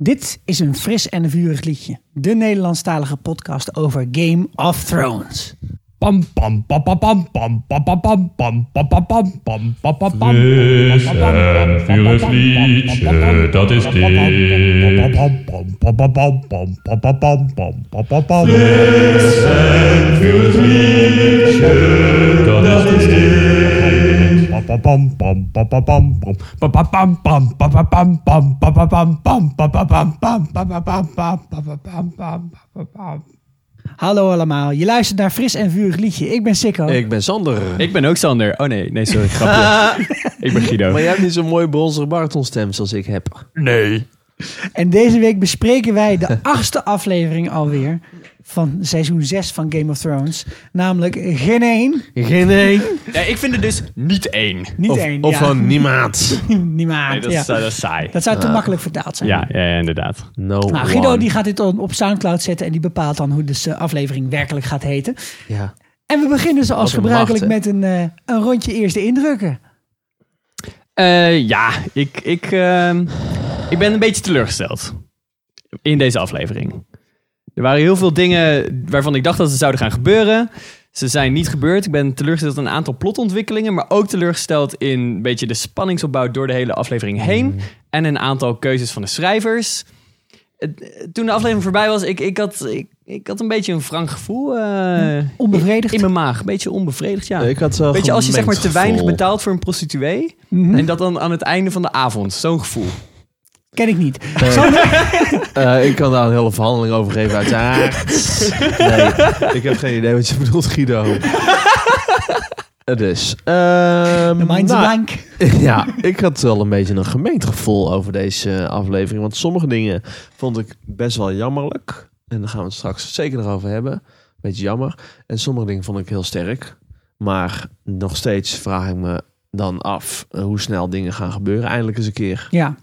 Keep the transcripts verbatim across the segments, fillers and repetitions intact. Dit is een fris en een vurig liedje. De Nederlandstalige podcast over Game of Thrones. Pam pam pam pam pam pam pam pam pam pam pam pam pam pam pam pam pam. Fris en vurig liedje, dat is dit. Fris en vurig liedje, dat is dit. Hallo allemaal, je luistert naar Fris en Vurig Liedje. Ik ben Sikko. Ik ben Sander. Ik ben ook Sander. Oh nee, nee, sorry, grapje. Ik ben Guido. Maar jij hebt niet zo'n mooie bronzige baritonstem zoals ik heb. Nee. En deze week bespreken wij de achtste aflevering alweer van seizoen zes van Game of Thrones. Namelijk geen één. Geen één. Ja, ik vind het dus niet één. Niet of, één, Of ja. Van niemand. niemand, nee, dat, ja. is, uh, dat is saai. Dat zou ah. te makkelijk vertaald zijn. Ja, ja, inderdaad. No nou, Guido die gaat dit op Soundcloud zetten en die bepaalt dan hoe de aflevering werkelijk gaat heten. Ja. En we beginnen zoals gebruikelijk macht, met een, uh, een rondje eerste indrukken. Uh, ja, ik, ik, uh, ik ben een beetje teleurgesteld in deze aflevering. Er waren heel veel dingen waarvan ik dacht dat ze zouden gaan gebeuren. Ze zijn niet gebeurd. Ik ben teleurgesteld in een aantal plotontwikkelingen, maar ook teleurgesteld in een beetje de spanningsopbouw door de hele aflevering heen. Mm. En een aantal keuzes van de schrijvers. Toen de aflevering voorbij was, ik, ik, had, ik, ik had een beetje een wrang gevoel. Uh, onbevredigd? In, in mijn maag. Een beetje onbevredigd, ja. Ik had zo beetje als je zeg maar te weinig betaalt voor een prostituee. Mm-hmm. En dat dan aan het einde van de avond. Zo'n gevoel. Ken ik niet. Nee. Uh, ik kan daar een hele verhandeling over geven uit zijn haar. Nee, ik heb geen idee wat je bedoelt, Guido. Dus. Um, De mind is blank. Ja, ik had wel een beetje een gemengd gevoel over deze aflevering. Want sommige dingen vond ik best wel jammerlijk. En daar gaan we het straks zeker nog over hebben. Beetje jammer. En sommige dingen vond ik heel sterk. Maar nog steeds vraag ik me dan af hoe snel dingen gaan gebeuren. Eindelijk eens een keer. Ja.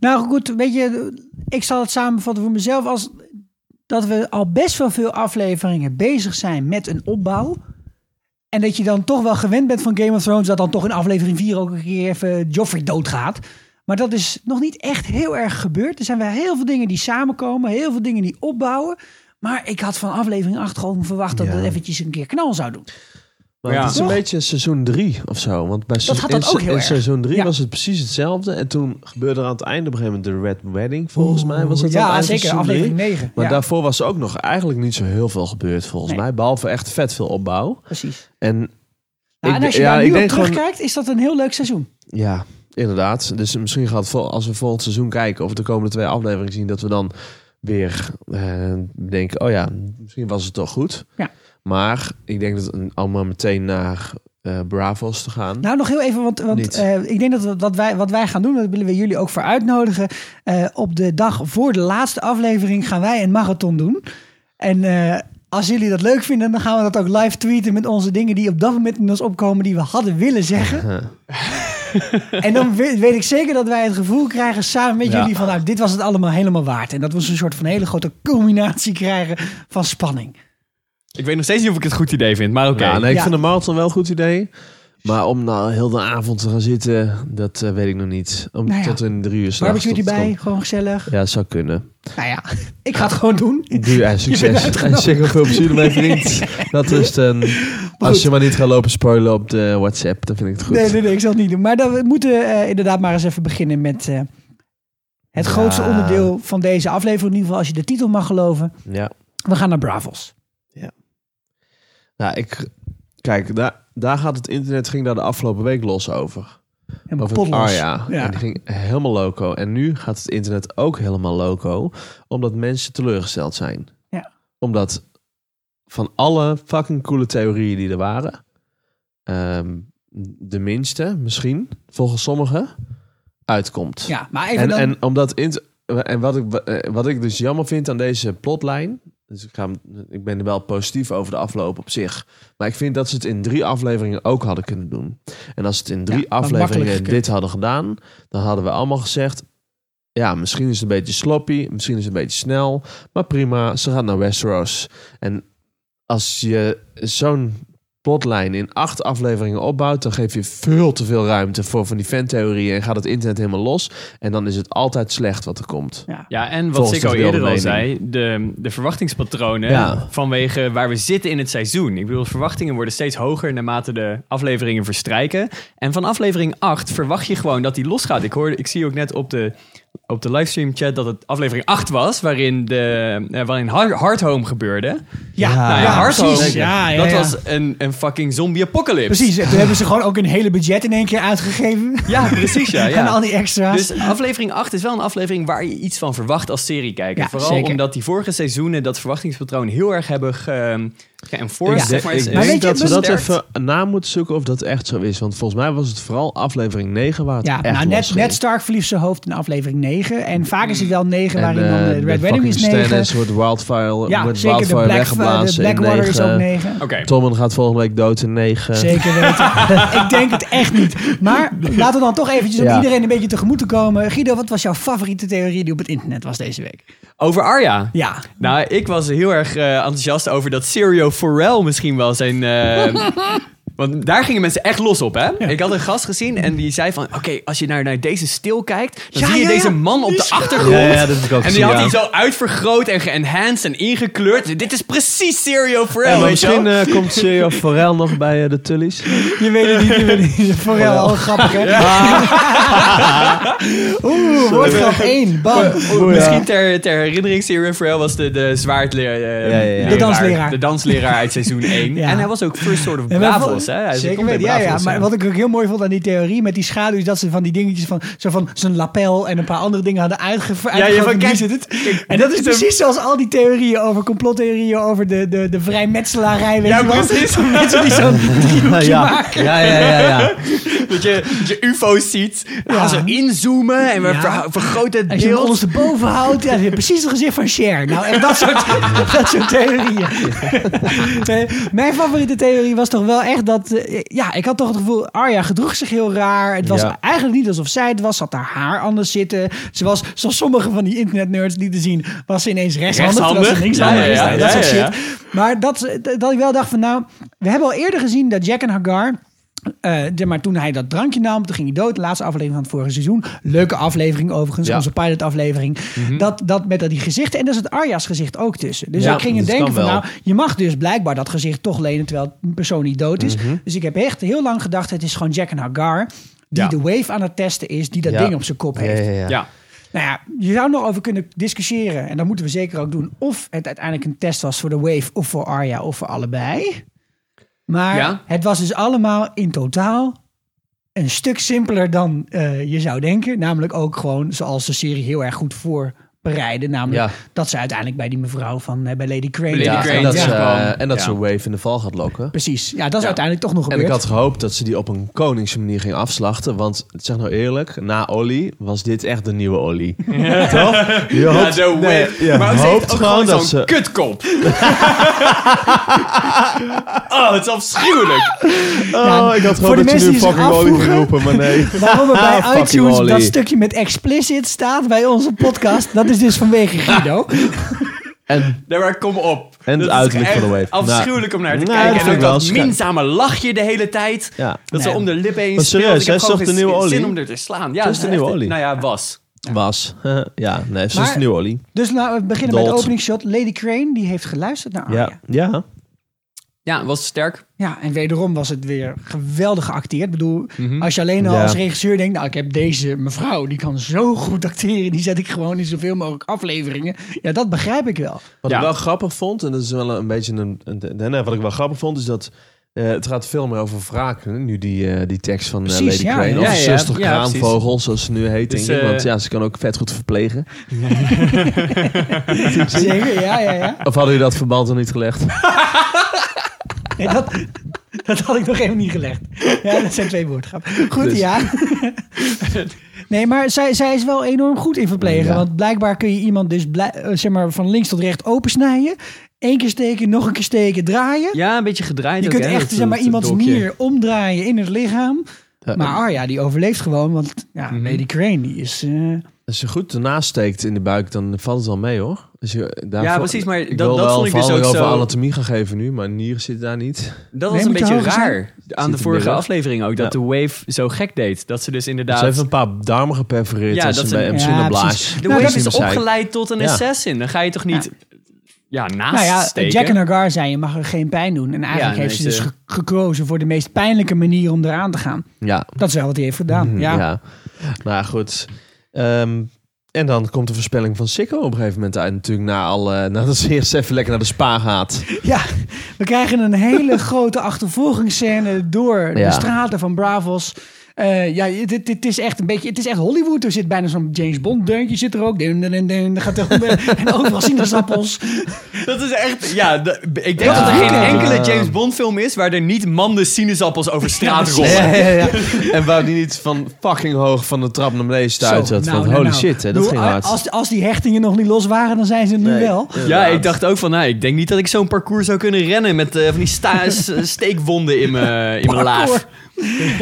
Nou goed, weet je, ik zal het samenvatten voor mezelf als dat we al best wel veel afleveringen bezig zijn met een opbouw. En dat je dan toch wel gewend bent van Game of Thrones dat dan toch in aflevering vier ook een keer even Joffrey doodgaat. Maar dat is nog niet echt heel erg gebeurd. Er zijn wel heel veel dingen die samenkomen, heel veel dingen die opbouwen. Maar ik had van aflevering acht gewoon verwacht dat ja. het eventjes een keer knal zou doen. Maar ja. Het is een beetje seizoen drie of zo. Want bij se- in, se- in seizoen drie ja. was het precies hetzelfde. En toen gebeurde er aan het einde op een gegeven moment de Red Wedding. Volgens mij was dat ja, aan het zeker, aflevering negen. Maar ja. daarvoor was ook nog eigenlijk niet zo heel veel gebeurd volgens nee. mij. Behalve echt vet veel opbouw. Precies. En, nou, ik, en als je ja, daar nu op terugkijkt, gewoon, is dat een heel leuk seizoen. Ja, inderdaad. Dus misschien gaat vol, als we volgend seizoen kijken of de komende twee afleveringen zien, dat we dan weer eh, denken, oh ja, misschien was het toch goed. Ja. Maar ik denk dat we allemaal meteen naar uh, Braavos te gaan. Nou, nog heel even, want, want uh, ik denk dat we, wat, wij, wat wij gaan doen, dat willen we jullie ook voor uitnodigen. Uh, op de dag voor de laatste aflevering gaan wij een marathon doen. En uh, als jullie dat leuk vinden, dan gaan we dat ook live tweeten met onze dingen die op dat moment in ons opkomen, die we hadden willen zeggen. En dan weet, weet ik zeker dat wij het gevoel krijgen samen met ja. jullie van, nou, dit was het allemaal helemaal waard. En dat we een soort van hele grote culminatie krijgen van spanning. Ik weet nog steeds niet of ik het een goed idee vind, maar oké. Okay. Ja, nee, ik ja. vind de marathon wel een goed idee. Maar om nou heel de avond te gaan zitten, dat uh, weet ik nog niet. Om, nou ja. Tot in drie uur s'nachts. Barbecue erbij, komt gewoon gezellig. Ja, dat zou kunnen. Nou ja, ik ga het gewoon doen. Doe en succes. En zeg hoeveel plezier ermee, vriend. Dat is dan. Als je maar niet gaat lopen spoilen op de WhatsApp, dan vind ik het goed. Nee, nee, nee, ik zal het niet doen. Maar dan, we moeten uh, inderdaad maar eens even beginnen met uh, het ja. grootste onderdeel van deze aflevering. In ieder geval, als je de titel mag geloven. Ja. We gaan naar Braavos. Nou, ik, kijk, daar, daar gaat het internet ging daar de afgelopen week los over. Helemaal potlos. Ah ja, ja. En die ging helemaal loco. En nu gaat het internet ook helemaal loco, omdat mensen teleurgesteld zijn. Ja. Omdat van alle fucking coole theorieën die er waren, um, de minste misschien, volgens sommigen, uitkomt. Ja, maar even en, dan... en, omdat inter- en wat, ik, wat ik dus jammer vind aan deze plotlijn. Dus ik, ga, ik ben er wel positief over de afloop op zich. Maar ik vind dat ze het in drie afleveringen ook hadden kunnen doen. En als ze het in drie ja, afleveringen dit hadden gedaan, dan hadden we allemaal gezegd, ja, misschien is het een beetje sloppy, misschien is het een beetje snel, maar prima, ze gaat naar Westeros. En als je zo'n plotlijn in acht afleveringen opbouwt, dan geef je veel te veel ruimte voor van die fantheorieën en gaat het internet helemaal los. En dan is het altijd slecht wat er komt. Ja, ja en wat ik al eerder al zei, de, de verwachtingspatronen ja. vanwege waar we zitten in het seizoen. Ik bedoel, verwachtingen worden steeds hoger naarmate de afleveringen verstrijken. En van aflevering acht verwacht je gewoon dat die losgaat. Ik, hoorde, ik zie ook net op de... op de livestream chat dat het aflevering acht was, waarin, de, eh, waarin Hardhome gebeurde. Ja, nou ja, ja Hardhome. Ja, ja, dat ja. was een, een fucking zombie-apocalypse. Precies, en toen hebben ze gewoon ook een hele budget in één keer uitgegeven. Ja, precies. Ja, ja. En al die extra's. Dus aflevering acht is wel een aflevering waar je iets van verwacht als seriekijker. Ja, vooral zeker. Omdat die vorige seizoenen dat verwachtingspatroon heel erg hebben ge... geënforced. Ja, ik, maar ik denk je, dat we dat even na moeten zoeken of dat echt zo is. Want volgens mij was het vooral aflevering negen waar het ja, echt nou, net, net Stark verliep zijn hoofd in aflevering negen. En vaak is het wel negen waarin uh, dan de Red Wedding is negen. En Stannis wordt Wildfire, ja, wordt Wildfire de Black, weggeblazen de in negen. Is ook negen. Okay. Tommen gaat volgende week dood in negen. Zeker weten. Ik denk het echt niet. Maar laten we dan toch eventjes ja. om iedereen een beetje tegemoet te komen. Guido, wat was jouw favoriete theorie die op het internet was deze week? Over Arya? Ja. Nou, ik was heel erg uh, enthousiast over dat Syrio Forel misschien wel zijn... Uh, want daar gingen mensen echt los op, hè? Ja. Ik had een gast gezien en die zei van... Oké, okay, als je naar, naar deze stil kijkt... Dan ja, zie je ja, deze man op de schaam. Achtergrond. Ja, ja, dat is ook en die had ja. hij zo uitvergroot en geënhanced en ingekleurd. Dit is precies Syrio Forel. Ja, misschien uh, komt Syrio Forel nog bij uh, de Tullys. Je weet het niet, je weet het niet. Forel, al grappig, hè? Ja. Ja. Oeh, woordgrap één. Bam. Oeh, oeh, ja. Misschien ter, ter herinnering, Syrio Forel was de, de zwaardleraar. Uh, ja, ja, ja. De dansleraar. De dansleraar uit seizoen één. Ja. En hij was ook first sort of Braavos. Ja, zeker weet, ja, ja, maar wat ik ook heel mooi vond aan die theorie met die schaduw is dat ze van die dingetjes van zo van zijn lapel en een paar andere dingen hadden uitgevoerd. Ja, ja, kijk, zit het. Kijk, en dat is precies de... zoals al die theorieën over complottheorieën over de, de, de vrijmetselarij. Weet ja, je precies. Wat? Mensen die zo'n driehoekje ja. maken. Ja, ja, ja, ja, ja. Dat je, dat je U F O's ziet, dan gaan ze inzoomen en we ja. vergroten het beeld. Als je ons erboven houdt, ja, precies het gezicht van Cher. Nou, en dat soort, dat soort theorieën. Ja. Mijn favoriete theorie was toch wel echt dat ja, ik had toch het gevoel, Arya gedroeg zich heel raar. Het was ja. eigenlijk niet alsof zij het was. Ze had haar haar anders zitten. Ze was, zoals sommige van die internetnerds die te zien, was ze ineens rechtshandig. Rechtshandig? Ze linkshandig ja, ja, ja, dat ja, soort ja, ja. shit. Maar dat, dat ik wel dacht van, nou, we hebben al eerder gezien dat Jaqen H'ghar... Uh, de, maar toen hij dat drankje nam, toen ging hij dood. De laatste aflevering van het vorige seizoen. Leuke aflevering overigens, ja. onze pilotaflevering. Mm-hmm. Dat, dat met dat die gezichten. En daar zit Arya's gezicht ook tussen. Dus ja, ik ging er denken van, wel. nou, je mag dus blijkbaar dat gezicht toch lenen... terwijl een persoon niet dood is. Mm-hmm. Dus ik heb echt heel lang gedacht, het is gewoon Jaqen H'ghar... die ja. de wave aan het testen is, die dat ja. ding op zijn kop heeft. Ja, ja, ja. ja. Nou ja, je zou nog over kunnen discussiëren... en dat moeten we zeker ook doen... of het uiteindelijk een test was voor de wave of voor Arya of voor allebei... Maar ja? het was dus allemaal in totaal een stuk simpeler dan uh, je zou denken. Namelijk ook gewoon zoals de serie heel erg goed voorbereidde. Namelijk ja. dat ze uiteindelijk bij die mevrouw van uh, bij Lady Crane... Lady ja, Crane en dat, ja. ze, uh, en dat ja. ze Wave in de val gaat lokken. Precies, ja, dat is ja. uiteindelijk toch nog gebeurd. En ik had gehoopt dat ze die op een koningse manier ging afslachten. Want zeg nou eerlijk, na Ollie was dit echt de nieuwe Ollie. Ja. Toch? Je ja, hoopt, zo nee, je maar ze hoopt ook gewoon dat zo'n ze... kutkop. Oh, het is afschuwelijk. Oh, ja, ik had gewoon dat je nu fucking Ollie geroepen, maar nee. Waarom er bij ah, iTunes dat stukje met explicit staat bij onze podcast... dat is dus vanwege Guido. En daar kom op. En het uiterlijk van de wave. Afschuwelijk om naar te nou, kijken. En ook dat minzame lachje de hele tijd. Ja. Dat nee. ze om de lippen heen speelt. Serieus, ik heb gewoon geen zin Ollie. om er te slaan. Ja, dat is de nieuwe Ollie. Nou ja, was. Ja. Was. Ja, nee, ze is de nieuwe Ollie. Dus nou, we beginnen Dolt. met de openingsshot. Lady Crane, die heeft geluisterd naar Arya. Ja, ja. Ja, was sterk. Ja, en wederom was het weer geweldig geacteerd. Ik bedoel, mm-hmm. als je alleen al ja. als regisseur denkt... nou, ik heb deze mevrouw, die kan zo goed acteren... die zet ik gewoon in zoveel mogelijk afleveringen. Ja, dat begrijp ik wel. Wat ja. ik wel grappig vond, en dat is wel een beetje een... een wat ik wel grappig vond, is dat... Uh, het gaat veel meer over wraken, nu die, uh, die tekst van precies, uh, Lady ja, Crane. Ja, of ja, zuster ja, kraanvogel, ja, zoals ze nu heet, dus, denk ik. Uh... Want ja, ze kan ook vet goed verplegen. Zeker, ja, ja, ja. Of hadden jullie dat verband nog niet gelegd? Nee, dat, dat had ik nog even niet gelegd. Ja, dat zijn twee woordgrappen. Goed, dus. ja. Nee, maar zij, zij is wel enorm goed in verplegen. Ja. Want blijkbaar kun je iemand dus blij, zeg maar, van links tot rechts opensnijden. Eén keer steken, nog een keer steken, draaien. Ja, een beetje gedraaid. Je kunt ook, echt zeg maar, iemands nier omdraaien in het lichaam. Ja, maar Arya, die overleeft gewoon. Want ja, Lady Crane, die is... Uh, Als je goed ernaast steekt in de buik, dan valt het al mee, hoor. Als je daarvoor, ja, precies, maar dat, dat vond ik dus ook zo... Ik wil wel over anatomie gaan geven nu, maar nieren zitten daar niet. Dat was nee, een beetje raar aan zit de vorige aflevering ook, dat ja. de Wave zo gek deed. Dat ze dus inderdaad... Ze heeft een paar darmen geperforeerd ja, als dat ze bij M C ja, blaas. De Wave is opgeleid tot een ja. assassin. Dan ga je toch niet... Ja. Ja, naast nou ja, steken. Jaqen H'ghar zei, je mag er geen pijn doen. En eigenlijk ja, heeft ze dus ge- gekozen voor de meest pijnlijke manier om eraan te gaan. Ja. Dat is wel wat hij heeft gedaan. Mm, ja. ja. Nou goed. Um, en dan komt de voorspelling van Sikko op een gegeven moment uit. Natuurlijk na al, uh, nadat ze eerst even lekker naar de spa gaat. Ja, we krijgen een hele grote achtervolgingsscène door ja. de straten van Braavos. Uh, ja, dit, dit is echt een beetje... Het is echt Hollywood. Er zit bijna zo'n James Bond-deuntje zit er ook. Dun, dun, dun, dun, gaat er, en overal sinaasappels. Dat is echt... Ja, d- ik denk ja. dat er geen enkele James Bond-film is... waar er niet manden sinaasappels over straat rollen. Ja, ja, ja. En waar die niet van fucking hoog van de trap naar beneden stuit zat. Nou, van, nou, holy nou. shit, hè, dat Doe, ging hard. Als, als die hechtingen nog niet los waren, dan zijn ze nu nee, wel. Ja, ja, ik dacht ook van... Nou, ik denk niet dat ik zo'n parcours zou kunnen rennen... met uh, van die sta- steekwonden in mijn laaf.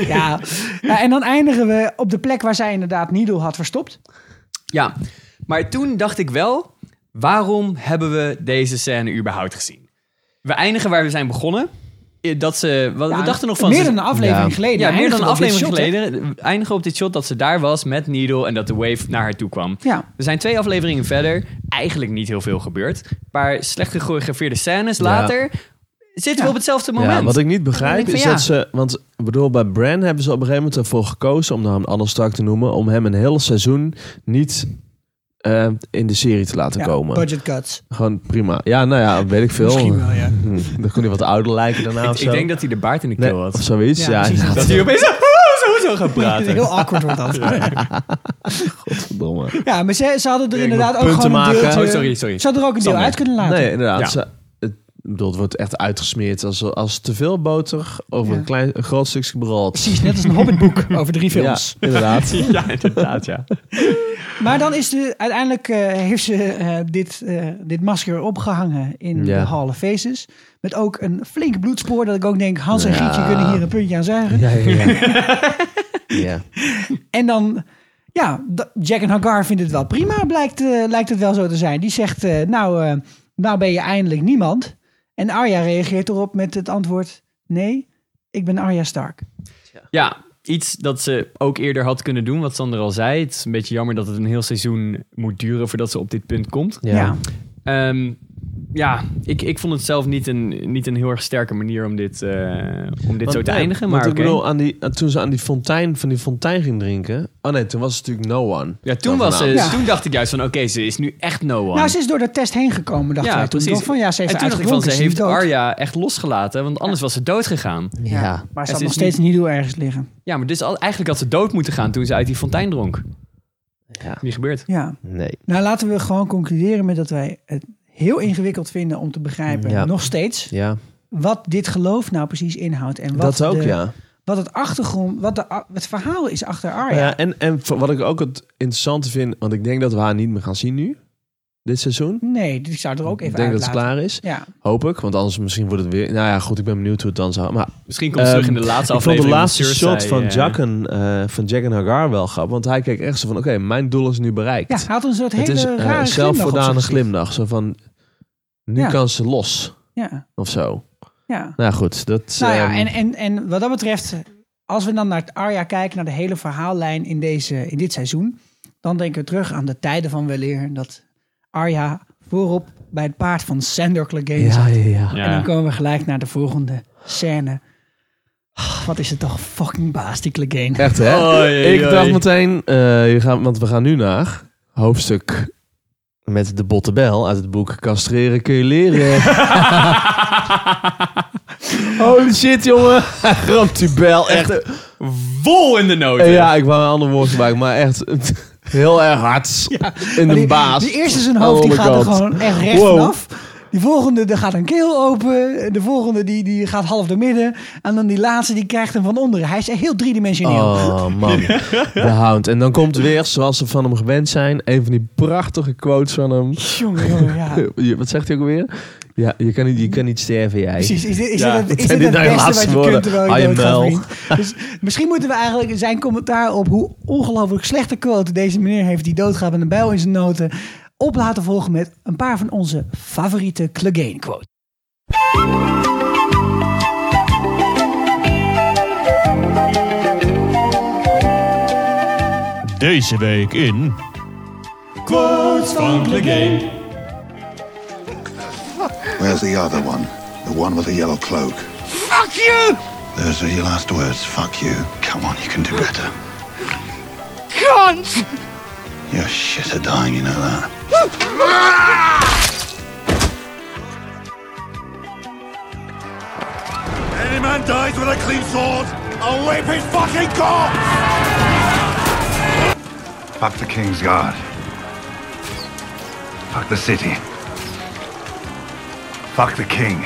Ja. Ja, en dan eindigen we op de plek waar zij inderdaad Nido had verstopt. Ja, maar toen dacht ik wel... waarom hebben we deze scène überhaupt gezien? We eindigen waar we zijn begonnen. Dat ze, wat, ja, we dachten nog van... Meer dan een aflevering ja. geleden. Ja, meer dan een aflevering geleden. We eindigen op dit shot dat ze daar was met Nido... en dat de Wave naar haar toe kwam. Ja. We zijn twee afleveringen verder. Eigenlijk niet heel veel gebeurd. Een paar slecht gechoreografeerde scènes ja. later... Zitten ja. we op hetzelfde moment? Ja, wat ik niet begrijp ik van, is ja. dat ze... Want bedoel, bij Bran hebben ze op een gegeven moment ervoor gekozen... om hem Anna Stark te noemen... om hem een heel seizoen niet uh, in de serie te laten ja, komen. Budget cuts. Gewoon prima. Ja, nou ja, weet ik veel. Misschien wel, ja. Hm, dan kon hij wat ouder lijken daarna ik, of zo. Ik denk dat hij de baard in de keel nee, had. Of zoiets, ja. ja, ja dat hij opeens zo, zo gaat praten. Heel awkward wordt dat. Ja. Godverdomme. Ja, maar ze, ze hadden er ja, inderdaad ook gewoon maken. een deeltje... Oh, sorry, sorry. Ze hadden er ook een deel Sander. uit kunnen laten. Nee, inderdaad. Ja. Ze, Ik bedoel, het wordt echt uitgesmeerd als, als te veel boter over ja. een, klein, een groot stukje brood. Precies, net als een Hobbitboek over drie films. Ja, inderdaad. ja, inderdaad, ja. Maar dan is de, uiteindelijk uh, heeft ze uh, dit, uh, dit masker opgehangen in ja. de Hall of Faces. Met ook een flink bloedspoor dat ik ook denk, Hans ja. en Grietje kunnen hier een puntje aan zuigen. Ja, ja, ja. ja. En dan... Ja, d- Jaqen H'ghar vindt het wel prima, blijkt, uh, lijkt het wel zo te zijn. Die zegt, uh, nou, uh, nou ben je eindelijk niemand... En Arya reageert erop met het antwoord... Nee, ik ben Arya Stark. Ja, iets dat ze ook eerder had kunnen doen... wat Sander al zei. Het is een beetje jammer dat het een heel seizoen moet duren... voordat ze op dit punt komt. Ja, um, ja ik, ik vond het zelf niet een, niet een heel erg sterke manier... om dit, uh, om dit want, zo te nee, eindigen. Maar ik okay. bedoel, aan die, toen ze aan die fontein, van die fontein ging drinken... Oh nee, toen was het natuurlijk no one. Ja, toen, was ze, ja. toen dacht ik juist van, oké, okay, ze is nu echt no one. Nou, ze is door de test heen gekomen, dacht ja, ik. Toen dacht van, ja, ze heeft en toen dacht ik van, ze heeft dood. Arya echt losgelaten, want anders ja. was ze dood gegaan. Ja, ja. maar ze had nog steeds niet door ergens liggen. Ja, maar dus eigenlijk had ze dood moeten gaan toen ze uit die fontein dronk. Ja. Niet gebeurd. Ja. Nee. Nou, laten we gewoon concluderen met dat wij het heel ingewikkeld vinden om te begrijpen, ja. nog steeds, ja. wat dit geloof nou precies inhoudt. En wat dat ook, de, ja. Wat het achtergrond, wat de, het verhaal is achter Arya. Ja, en, en wat ik ook het interessante vind... want ik denk dat we haar niet meer gaan zien nu. Dit seizoen. Nee, ik zou er ook even uit laten. Ik denk dat het klaar is. Ja. Hoop ik, want anders misschien wordt het weer... Nou ja, goed, ik ben benieuwd hoe het dan zou... Maar, misschien komt het um, terug in de laatste ik aflevering. Ik vond de laatste shot van ja. Jaqen, uh, van Jaqen H'ghar wel grappig. Want hij keek echt zo van... Oké, okay, mijn doel is nu bereikt. Ja, hij had een soort hele het is, uh, rare zelfvoldane glimlach. Zo van... Nu ja. kan ze los. Ja. Of zo. Ja. Nou goed, dat... Nou ja, um... en, en, en wat dat betreft, als we dan naar Arya kijken... naar de hele verhaallijn in, deze, in dit seizoen... dan denken we terug aan de tijden van weleer... dat Arya voorop bij het paard van Sandor Clegane zat. Ja, ja, ja. Ja. En dan komen we gelijk naar de volgende scène. Oh, wat is het toch fucking baas, die Clegane. Echt, hè? Oei, oei. Ik dacht meteen, uh, je gaat, want we gaan nu naar hoofdstuk... met de bottebel uit het boek Castreren kun je leren. Holy shit, jongen. Ramt die bel echt, echt vol in de noten. Ja, ik wou een ander woord gebruiken, maar echt heel erg hard ja, in de die, baas. Die eerste zijn hoofd, oh die gaat God. er gewoon echt recht wow. vanaf. Die volgende, daar gaat een keel open. De volgende, die, die gaat half door midden. En dan die laatste, die krijgt hem van onderen. Hij is heel driedimensioneel. Oh, man. De hound. En dan komt weer, zoals ze van hem gewend zijn... een van die prachtige quotes van hem. Jongen, jongen, ja. Wat zegt hij ook alweer? Ja, je kan niet, je kan niet sterven, jij. Precies, is dit, is ja, dit, is dit, dit het beste wat je worden. kunt terwijl je doodgaat, dus misschien moeten we eigenlijk zijn commentaar op hoe ongelooflijk slechte quote deze meneer heeft die doodgaat met een bijl in zijn noten op laten volgen met een paar van onze favoriete Clegane quotes. Deze week in... Quotes van Clegane. Where's the other one? The one with the yellow cloak. Fuck you! Those are your last words. Fuck you. Come on, you can do better. Cunt! You're shit at dying, you know that. Any man dies with a clean sword, I'll whip his fucking corpse! Fuck the King's Guard. Fuck the city. Fuck the king.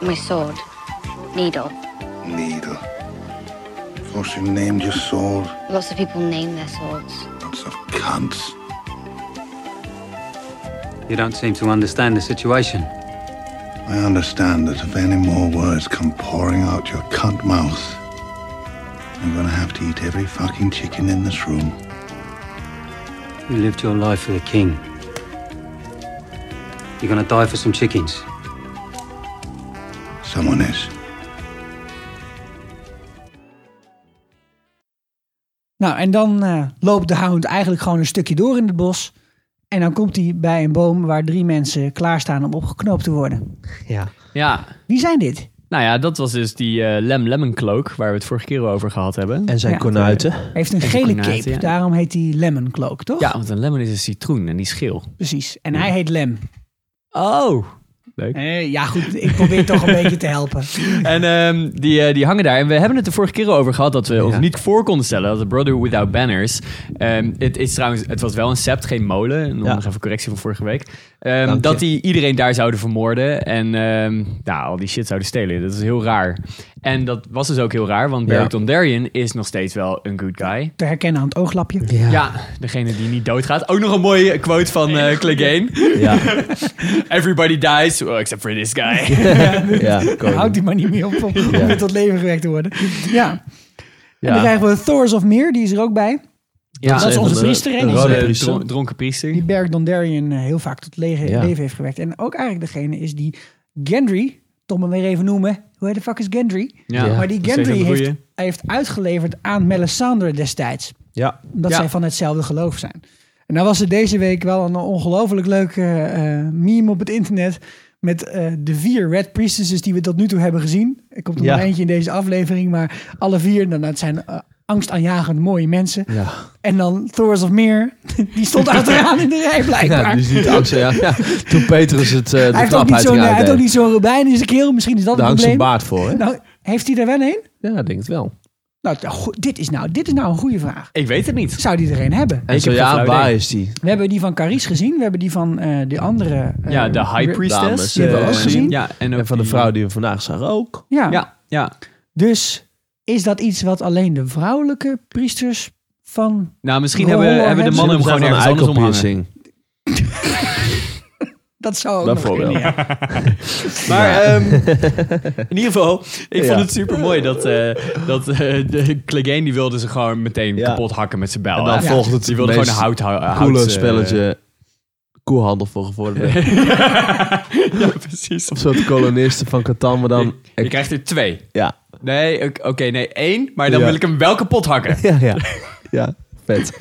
My sword. Needle. Needle. Of course you named your sword. Lots of people name their swords. Lots of cunts. You don't seem to understand the situation. I understand that if any more words come pouring out your cunt mouth, I'm gonna have to eat every fucking chicken in this room. You lived your life for the king. You're gonna die for some chickens. Someone is. Nou, en dan uh, loopt de hound eigenlijk gewoon een stukje door in het bos. En dan komt hij bij een boom waar drie mensen klaarstaan om opgeknoopt te worden. Ja. Ja. Wie zijn dit? Nou ja, dat was dus die uh, Lem Lemon Cloak, waar we het vorige keer over gehad hebben. En zijn ja, konuiten. Hij heeft een en gele cape, ja. Daarom heet die Lemon Cloak, toch? Ja, want een lemon is een citroen en die is geel. Precies, en ja. Hij heet Lem. Oh, leuk. Eh, ja goed, ik probeer toch een beetje te helpen. En um, die, uh, die hangen daar. En we hebben het de vorige keer over gehad dat we ja. ons niet voor konden stellen dat de Brother Without Banners... Um, het, is trouwens, het was wel een sept, geen molen. En ja. Nog even correctie van vorige week. Um, dat die iedereen daar zouden vermoorden en um, nou, al die shit zouden stelen. Dat is heel raar. En dat was dus ook heel raar, want Beric Dondarrion is nog steeds wel een good guy. Te herkennen aan het ooglapje. Ja, ja degene die niet doodgaat. Ook nog een mooie quote van uh, Clegane. Ja. Everybody dies, well, except for this guy. Ja, ja, houdt die maar niet meer op om, ja. om met dat leven gewekt te worden. Ja. En ja. dan krijgen we Thoros of Myr, die is er ook bij. Ja, dat, dat is onze priester, hè? De, de dron, dronken priester. Die Beric Dondarrion heel vaak tot lege, ja. leven heeft gewekt. En ook eigenlijk degene is die Gendry, Tommen weer even noemen. Hoe de fuck is Gendry? Ja, ja. Maar die Gendry heeft, heeft uitgeleverd aan Melisandre destijds. Ja. Omdat ja. zij van hetzelfde geloof zijn. En nou was er deze week wel een ongelooflijk leuke uh, meme op het internet... met uh, de vier Red Priestesses die we tot nu toe hebben gezien. Er komt er ja. maar eentje in deze aflevering, maar alle vier... Nou, dat zijn... Uh, angstaanjagend mooie mensen. Ja. En dan Thoros of Myr, die stond achteraan in de rij blijkbaar. Ja, dus niet angst, ja. ja. Toen Petrus het uh, de hij knap uiteraard Hij heeft ook niet zo'n robijn in zijn keel, misschien is dat daar een probleem. Daar hangt zijn baard voor, hè? Nou, heeft hij er wel een? Ja, ik denk het wel. Nou, dit is nou, dit is nou een goede vraag. Ik weet het niet. Zou die er een hebben? En zo, ja, waar is die? We hebben die van Caris gezien. We hebben die van uh, die andere... Uh, ja, de High Priestess. Die hebben we ook gezien. Ja, en, ook en van die... de vrouw die we vandaag zagen ook. Ja. ja, ja. Dus... Is dat iets wat alleen de vrouwelijke priesters van... Nou, misschien hebben, hebben de mannen hem gewoon ergens anders omhangen. Dat zou ook dat nog kunnen, ja. Maar ja. Um, in ieder geval, ik ja. vond het super mooi dat, uh, dat uh, de Clegane die wilde ze gewoon meteen ja. kapot hakken met zijn bijl. En dan ja. volgt het die wilde gewoon een hout, hout, coole spelletje... Uh, koehandel voor gevorderd. Ja, ja, precies. Een soort kolonisten van Catan, maar dan... Je, je krijgt er twee. Ja. Nee, oké, okay, nee, één. Maar dan ja. wil ik hem wel kapot hakken. Ja, ja. Ja, vet.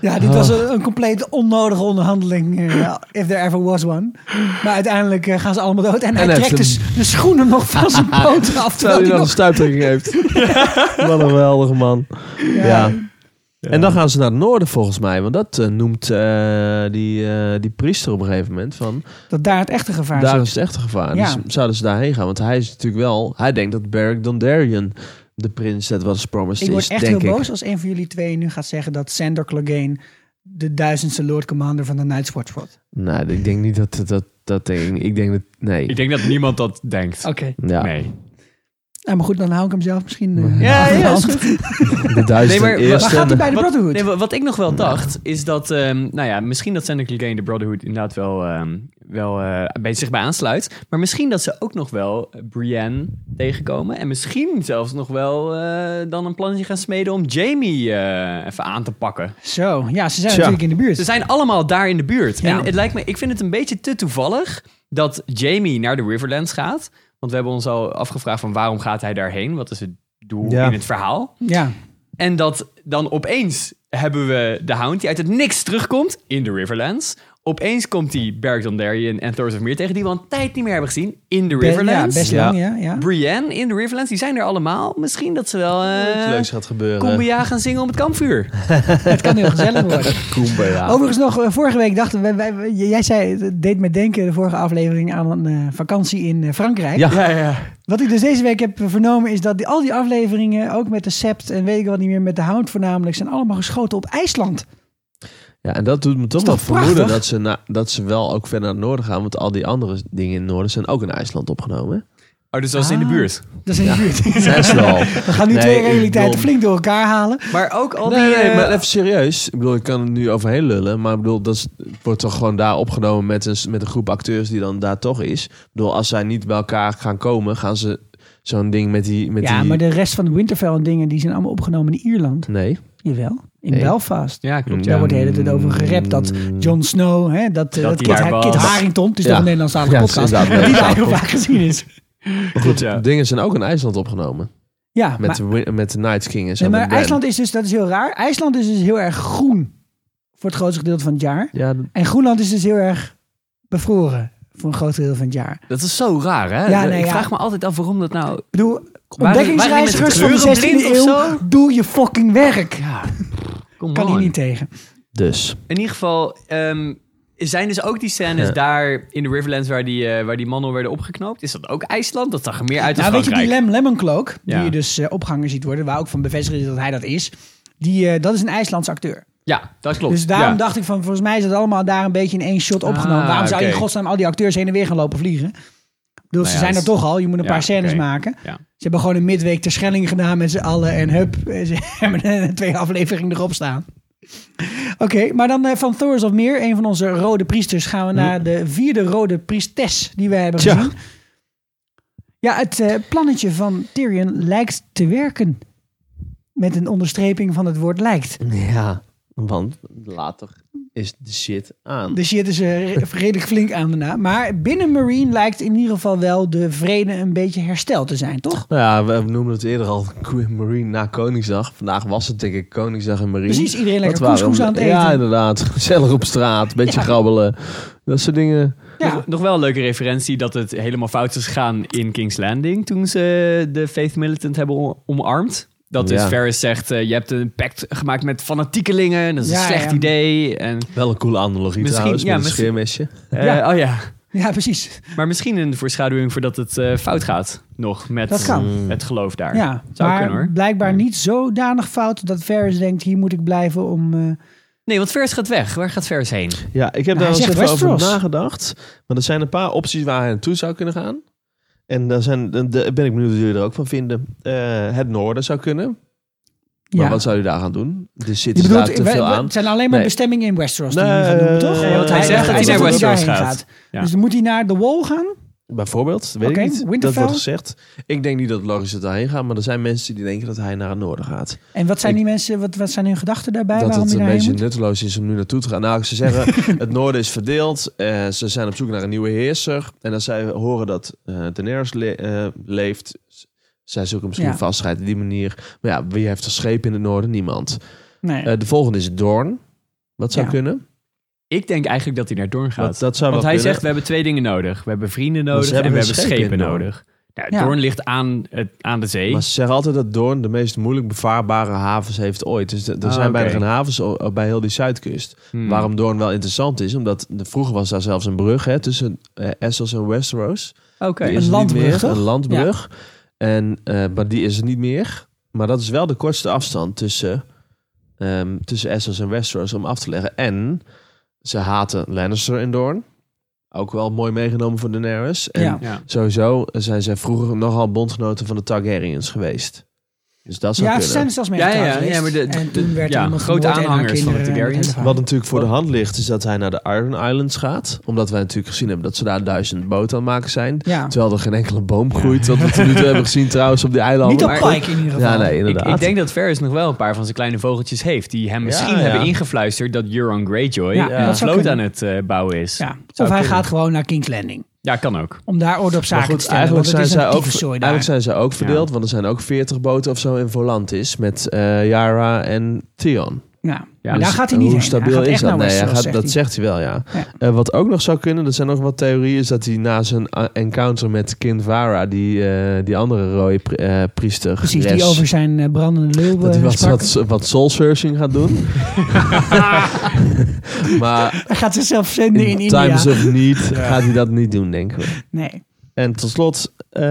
Ja, dit was een, een compleet onnodige onderhandeling. Uh, if there ever was one. Maar uiteindelijk uh, gaan ze allemaal dood. En, en hij trekt dus de schoenen nog van zijn poot af. Terwijl hij nog een stuiptrekking heeft. Ja. Wat een geweldige man. Ja. ja. Ja. En dan gaan ze naar het noorden volgens mij. Want dat uh, noemt uh, die, uh, die priester op een gegeven moment. Van, dat daar het echte gevaar daar zit. Daar is het echte gevaar. Ja. Dus zouden ze daarheen gaan. Want hij is natuurlijk wel... Hij denkt dat Beric Dondarrion de prins dat was promised is. Ik word echt heel ik. boos als een van jullie twee nu gaat zeggen... dat Sandor Clegane de duizendste Lord Commander van de Night's Watch wordt. Nou, ik denk niet dat dat, dat, dat ding... Ik denk dat... Nee. Ik denk dat niemand dat denkt. Oké. Okay. Ja. Nee. Nou, maar goed, dan hou ik hem zelf misschien. Uh, ja, ja, is goed. De duizend nee, maar, eerste. Maar gaat hij bij de Brotherhood? Wat, nee, wat ik nog wel dacht, is dat... Um, nou ja, misschien dat Sandor Clegane de Brotherhood inderdaad wel, um, wel uh, bij zich bij aansluit. Maar misschien dat ze ook nog wel Brienne tegenkomen. En misschien zelfs nog wel uh, dan een plannetje gaan smeden om Jamie uh, even aan te pakken. Zo, ja, ze zijn Tja. natuurlijk in de buurt. Ze zijn allemaal daar in de buurt. Ja. En het lijkt me, ik vind het een beetje te toevallig dat Jamie naar de Riverlands gaat... Want we hebben ons al afgevraagd van waarom gaat hij daarheen? Wat is het doel ja. in het verhaal? Ja. En dat dan opeens hebben we de Hound die uit het niks terugkomt in de Riverlands. Opeens komt die Beric Dondarrion en Thoros of Myr tegen die we al een tijd niet meer hebben gezien in de Riverlands. Ja, best ja. lang, ja, ja. Brienne in de Riverlands, die zijn er allemaal. Misschien dat ze wel... Uh, Iets leuks gaat gebeuren. Kumbaya gaan zingen om het kampvuur. Het kan heel gezellig worden. Kumbaya. Overigens nog, vorige week dachten wij, wij... Jij zei, het deed me denken de vorige aflevering aan een uh, vakantie in uh, Frankrijk. Ja. Ja, ja. Wat ik dus deze week heb vernomen is dat die, al die afleveringen, ook met de Sept en weet ik wat niet meer, met de Hound voornamelijk, zijn allemaal geschoten op IJsland. Ja, en dat doet me toch wel vermoeden dat ze, na, dat ze wel ook verder naar het noorden gaan. Want al die andere dingen in het noorden zijn ook in IJsland opgenomen. Hè? Oh, dus dat is ah, in de buurt. Dat is in de buurt. Ja, we gaan nu nee, twee realiteiten flink door elkaar halen. Maar ook al nee, die... Nee, uh... maar even serieus. Ik bedoel, ik kan er nu overheen lullen. Maar ik bedoel, dat is, wordt toch gewoon daar opgenomen met een, met een groep acteurs die dan daar toch is. Ik bedoel, als zij niet bij elkaar gaan komen, gaan ze zo'n ding met die... Met ja, die... maar de rest van de Winterfell en dingen, die zijn allemaal opgenomen in Ierland. Nee. Jawel. In nee. Belfast. Ja, klopt. Ja. Daar wordt de hele tijd over gerapt dat Jon Snow, hè, dat, dat, dat Kit, Kit Harington, het is ja. toch een Nederlandstalige ja, podcast, dat die daar heel vaak gezien is. Goed, ja. Dingen zijn ook in IJsland opgenomen. Ja. Met, maar, de, met de Night King en zo. Nee, maar IJsland is dus, dat is heel raar, IJsland is dus heel erg groen voor het grootste gedeelte van het jaar. Ja, d- en Groenland is dus heel erg bevroren voor een groot gedeelte van het jaar. Dat is zo raar, hè? Ja, nee, ik ja. vraag me altijd af waarom dat nou... Ik bedoel, ontdekkingsreizigers van de zestiende eeuw, doe je fucking werk. Ja. Come kan on. Hij niet tegen. Dus. In ieder geval, um, zijn dus ook die scènes ja. daar in de Riverlands waar die, uh, waar die mannen werden opgeknoopt? Is dat ook IJsland? Dat zag er meer uit dan nou, Frankrijk. Weet je, die Lem Lemoncloak, ja. die je dus uh, opgehangen ziet worden, waar ook van bevestigd is dat hij dat is, die, uh, dat is een IJslandse acteur. Ja, dat klopt. Dus daarom ja. dacht ik van, volgens mij is dat allemaal daar een beetje in één shot opgenomen. Ah, Waarom zou okay. je in godsnaam al die acteurs heen en weer gaan lopen vliegen? Dus nou ja, ze zijn er toch al. Je moet een ja, paar scènes okay. maken. Ja. Ze hebben gewoon een midweek Terschelling gedaan met z'n allen. En hup, ze hebben twee afleveringen erop staan. Oké, okay, maar dan van Thoros of Myr, een van onze rode priesters, gaan we naar de vierde rode priestes die we hebben gezien. Tja. Ja, het uh, plannetje van Tyrion lijkt te werken. Met een onderstreping van het woord lijkt. Ja, want later is de shit aan. De shit is uh, redelijk flink aan daarna. Maar binnen Meereen lijkt in ieder geval wel de vrede een beetje hersteld te zijn, toch? Ja, we, we noemden het eerder al Meereen na Koningsdag. Vandaag was het denk ik Koningsdag in Meereen. Precies, iedereen lekker couscous aan het eten. Ja, inderdaad. Gezellig op straat, beetje ja. grabbelen. Dat soort dingen. Ja. Nog, nog wel een leuke referentie dat het helemaal fout is gegaan in King's Landing toen ze de Faith Militant hebben omarmd. Dat is, ja. Varys zegt, uh, je hebt een pact gemaakt met fanatiekelingen. Dat is ja, een slecht ja. idee. En wel een coole analogie trouwens, ja, met een scheermesje. Uh, ja. Oh ja. Ja, precies. Maar misschien een voorschaduwing voordat het uh, fout gaat. Nog met mm, het geloof daar. Ja, zou maar kunnen, hoor. Blijkbaar ja. niet zodanig fout dat Varys denkt, hier moet ik blijven om... Uh... Nee, want Varys gaat weg. Waar gaat Varys heen? Ja, ik heb nou, daar eens over nagedacht. Want er zijn een paar opties waar hij naartoe zou kunnen gaan. En daar zijn, de, de, ben ik benieuwd wat jullie er ook van vinden. Uh, het noorden zou kunnen. Maar ja. wat zou je daar gaan doen? Er zit daar te veel aan. Het zijn alleen maar nee. bestemmingen in Westeros. Nee, die gaan doen, toch? Nee, want hij, hij zegt dat hij naar Westeros gaat. gaat. Ja. Dus moet hij naar The Wall gaan? Bijvoorbeeld, weet okay, ik niet. Winterfell. Dat wordt gezegd. Ik denk niet dat het logisch is daarheen gaat, maar er zijn mensen die denken dat hij naar het noorden gaat. En wat zijn ik, die mensen? Wat, wat zijn hun gedachten daarbij? Dat het een beetje moet? nutteloos is om nu naartoe te gaan. Nou, ze zeggen het noorden is verdeeld. Uh, ze zijn op zoek naar een nieuwe heerser. En als zij horen dat uh, Daenerys le- uh, leeft, zij zoeken misschien ja. vastheid op die manier. Maar ja, wie heeft er schepen in het noorden? Niemand. Nee. Uh, de volgende is Dorne. Wat zou ja. kunnen? Ik denk eigenlijk dat hij naar Dorne gaat. Dat, dat zou Want hij kunnen. zegt, we hebben twee dingen nodig. We hebben vrienden nodig hebben en we hebben schepen, schepen nodig. Nou, ja. Dorne ligt aan, het, aan de zee. Maar ze zeggen altijd dat Dorne de meest moeilijk bevaarbare havens heeft ooit. Dus de, er ah, zijn okay. bijna geen havens bij heel die zuidkust. Hmm. Waarom Dorne wel interessant is. Omdat de, vroeger was daar zelfs een brug hè, tussen uh, Essos en Westeros. Okay. Een landbrug. Meer, een landbrug. Ja. En, uh, maar die is er niet meer. Maar dat is wel de kortste afstand tussen, um, tussen Essos en Westeros om af te leggen. En... Ze haten Lannister in Dorne. ook wel mooi meegenomen voor Daenerys. En ja. Ja. Sowieso zijn zij vroeger nogal bondgenoten van de Targaryens geweest. Dus dat zou ja, kunnen. Ze zijn zelfs mee ja, ja, ja, maar de, en toen werd ja, grote aanhangers van de Targaryens. Wat natuurlijk voor de hand ligt, is dat hij naar de Iron Islands gaat. Omdat wij natuurlijk gezien hebben dat ze daar duizend boten aan het maken zijn. Ja. Terwijl er geen enkele boom groeit. Ja. Wat we nu hebben gezien trouwens op die eilanden. Niet op Pike in ieder geval. Ja, nee, inderdaad. Ik, ik denk dat Varys nog wel een paar van zijn kleine vogeltjes heeft. Die hem misschien ja, ja. hebben ingefluisterd dat Euron Greyjoy ja, ja. een vloot aan het uh, bouwen is. Ja. Of hij kunnen. gaat gewoon naar King's Landing. Ja, kan ook. Om daar orde op zaken goed, te stellen. Eigenlijk zijn, zijn ook, eigenlijk zijn ze ook verdeeld. Ja. Want er zijn ook veertig boten of zo in Volantis. Met uh, Yara en Theon. Ja, ja dus daar gaat hij niet hoe stabiel heen. Hij is dat? Nee, hij gaat, zegt dat hij. zegt hij wel, ja. ja. Uh, wat ook nog zou kunnen, er zijn nog wat theorieën... is dat hij na zijn encounter met Kinvara... die, uh, die andere rode pri- uh, priester... Precies, res, die over zijn brandende leeuw... dat hij wat, wat, wat soul-searching gaat doen. Maar hij gaat zichzelf zenden in, in India. Times of Need ja. gaat hij dat niet doen, denken we. Nee. En tot slot... Uh,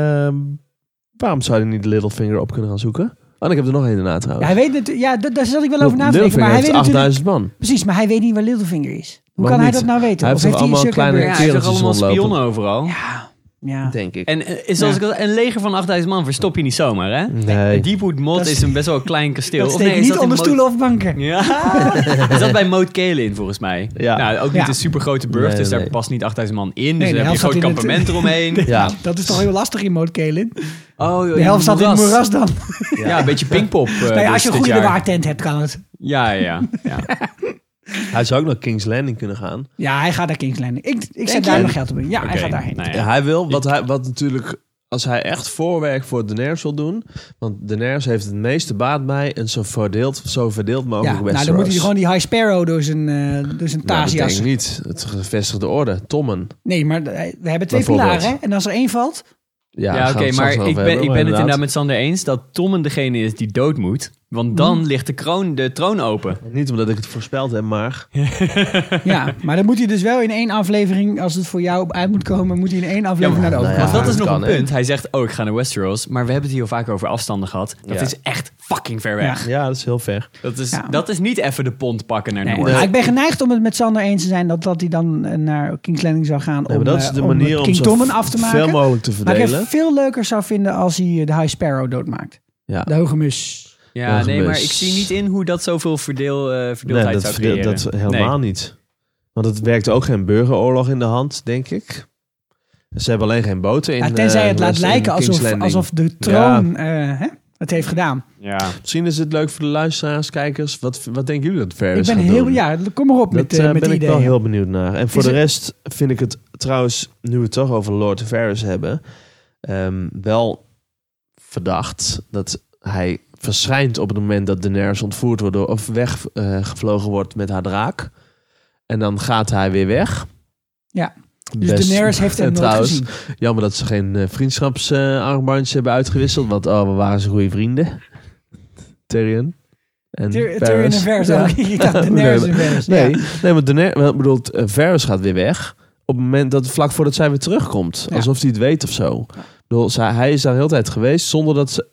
waarom zou hij niet Littlefinger op kunnen gaan zoeken? Oh, ik heb er nog één daarna trouwens. Ja, hij weet het, ja, daar zat ik wel over na te denken. Maar hij weet achtduizend man. Precies, maar hij weet niet waar Littlefinger is. Hoe Mag kan niet. hij dat nou weten? Hij heeft, heeft allemaal hij kleine kereltjes rondlopen. Ja, hij heeft allemaal spionnen overal. Ja, ja. Denk ik. En is, zoals ja. ik al, een leger van achtduizend man verstop je niet zomaar, hè? Nee. Deepwood Mot is, is een best wel klein kasteel. Dat of nee, is niet dat onder stoelen Moat... of banken. Ja. Is dat bij Moat Cailin volgens mij? Ja. Nou, ook niet ja. een supergrote burg, nee, dus nee. daar past niet achtduizend man in. Dus daar heb je een groot kampement eromheen. Dat is toch heel lastig in Moat Cailin? Oh, de helft staat in het moeras dan. Ja, ja, een beetje pingpop. Uh, nou ja, als je een goede bewaartent hebt, kan het. Ja, ja, ja. Hij zou ook naar King's Landing kunnen gaan. Ja, hij gaat naar King's Landing. Ik, ik zet daar mijn geld op in. Ja, okay. hij gaat daarheen. Nou ja. Hij wil, wat, hij, wat natuurlijk... Als hij echt voorwerk voor Daenerys wil doen... want Daenerys heeft het meeste baat bij... een zo verdeeld, zo verdeeld mogelijk ja, Westeros. Nou, dan moet hij gewoon die High Sparrow door zijn, uh, door zijn taasjas... Nou, dat denk ik niet. Het gevestigde orde. Tommen. Nee, maar we hebben twee pilaren. En als er één valt... Ja, ja oké, okay, maar ik ben, hebben, ik ben het inderdaad met Sander eens... dat Tommen degene is die dood moet... want dan mm. ligt de, kroon, de troon open. Niet omdat ik het voorspeld heb, maar... ja, maar dan moet hij dus wel in één aflevering... als het voor jou uit moet komen... moet hij in één aflevering ja, maar, naar de overkant. Nou ja, dat is nog kan, een punt. He? Hij zegt, oh, ik ga naar Westeros... maar we hebben het hier al vaak over afstanden gehad. Dat ja. is echt fucking ver weg. Ja, ja dat is heel ver. Dat is, ja. dat is niet even de pont pakken naar Noord. Nee, nou, ik ben geneigd om het met Sander eens te zijn... dat, dat hij dan naar King's Landing zou gaan... Nee, om, dat is de om manier om King Tommen af te maken. Veel mogelijk te verdelen. Maar ik het veel leuker zou vinden... als hij de High Sparrow doodmaakt. Ja. De hoge mus... Ja, nee, maar ik zie niet in hoe dat zoveel verdeel, uh, verdeeldheid nee, zou creëren. Dat helemaal nee. niet. Want het werkt ook geen burgeroorlog in de hand, denk ik. Ze hebben alleen geen boten in. Ja, tenzij uh, het laat lijken alsof, alsof de troon ja. uh, hè, het heeft gedaan. Ja. Misschien is het leuk voor de luisteraars, kijkers. Wat, wat denken jullie dat Varys gaat doen? Ja, kom maar op dat, met uh, met ideeën. Daar ben ik wel heel benieuwd naar. En voor is de rest het... vind ik het trouwens, nu we het toch over Lord Varys hebben... Um, wel verdacht dat hij... verschijnt op het moment dat Daenerys ontvoerd wordt... of weggevlogen uh, wordt met haar draak. En dan gaat hij weer weg. Ja, dus Best, Daenerys heeft hem nooit gezien. Jammer dat ze geen uh, vriendschapsarmbandjes uh, hebben uitgewisseld... want oh, we waren ze goede vrienden. Tyrion. En Tyrion en Varys ook. Ik dacht Daenerys en Varys. Nee, nee, maar Daenerys, bedoelt, uh, Varys gaat weer weg... op het moment dat vlak voordat zij weer terugkomt. Ja. Alsof hij het weet of zo. Ja. Bedoel, zij, hij is daar de hele tijd geweest zonder dat ze...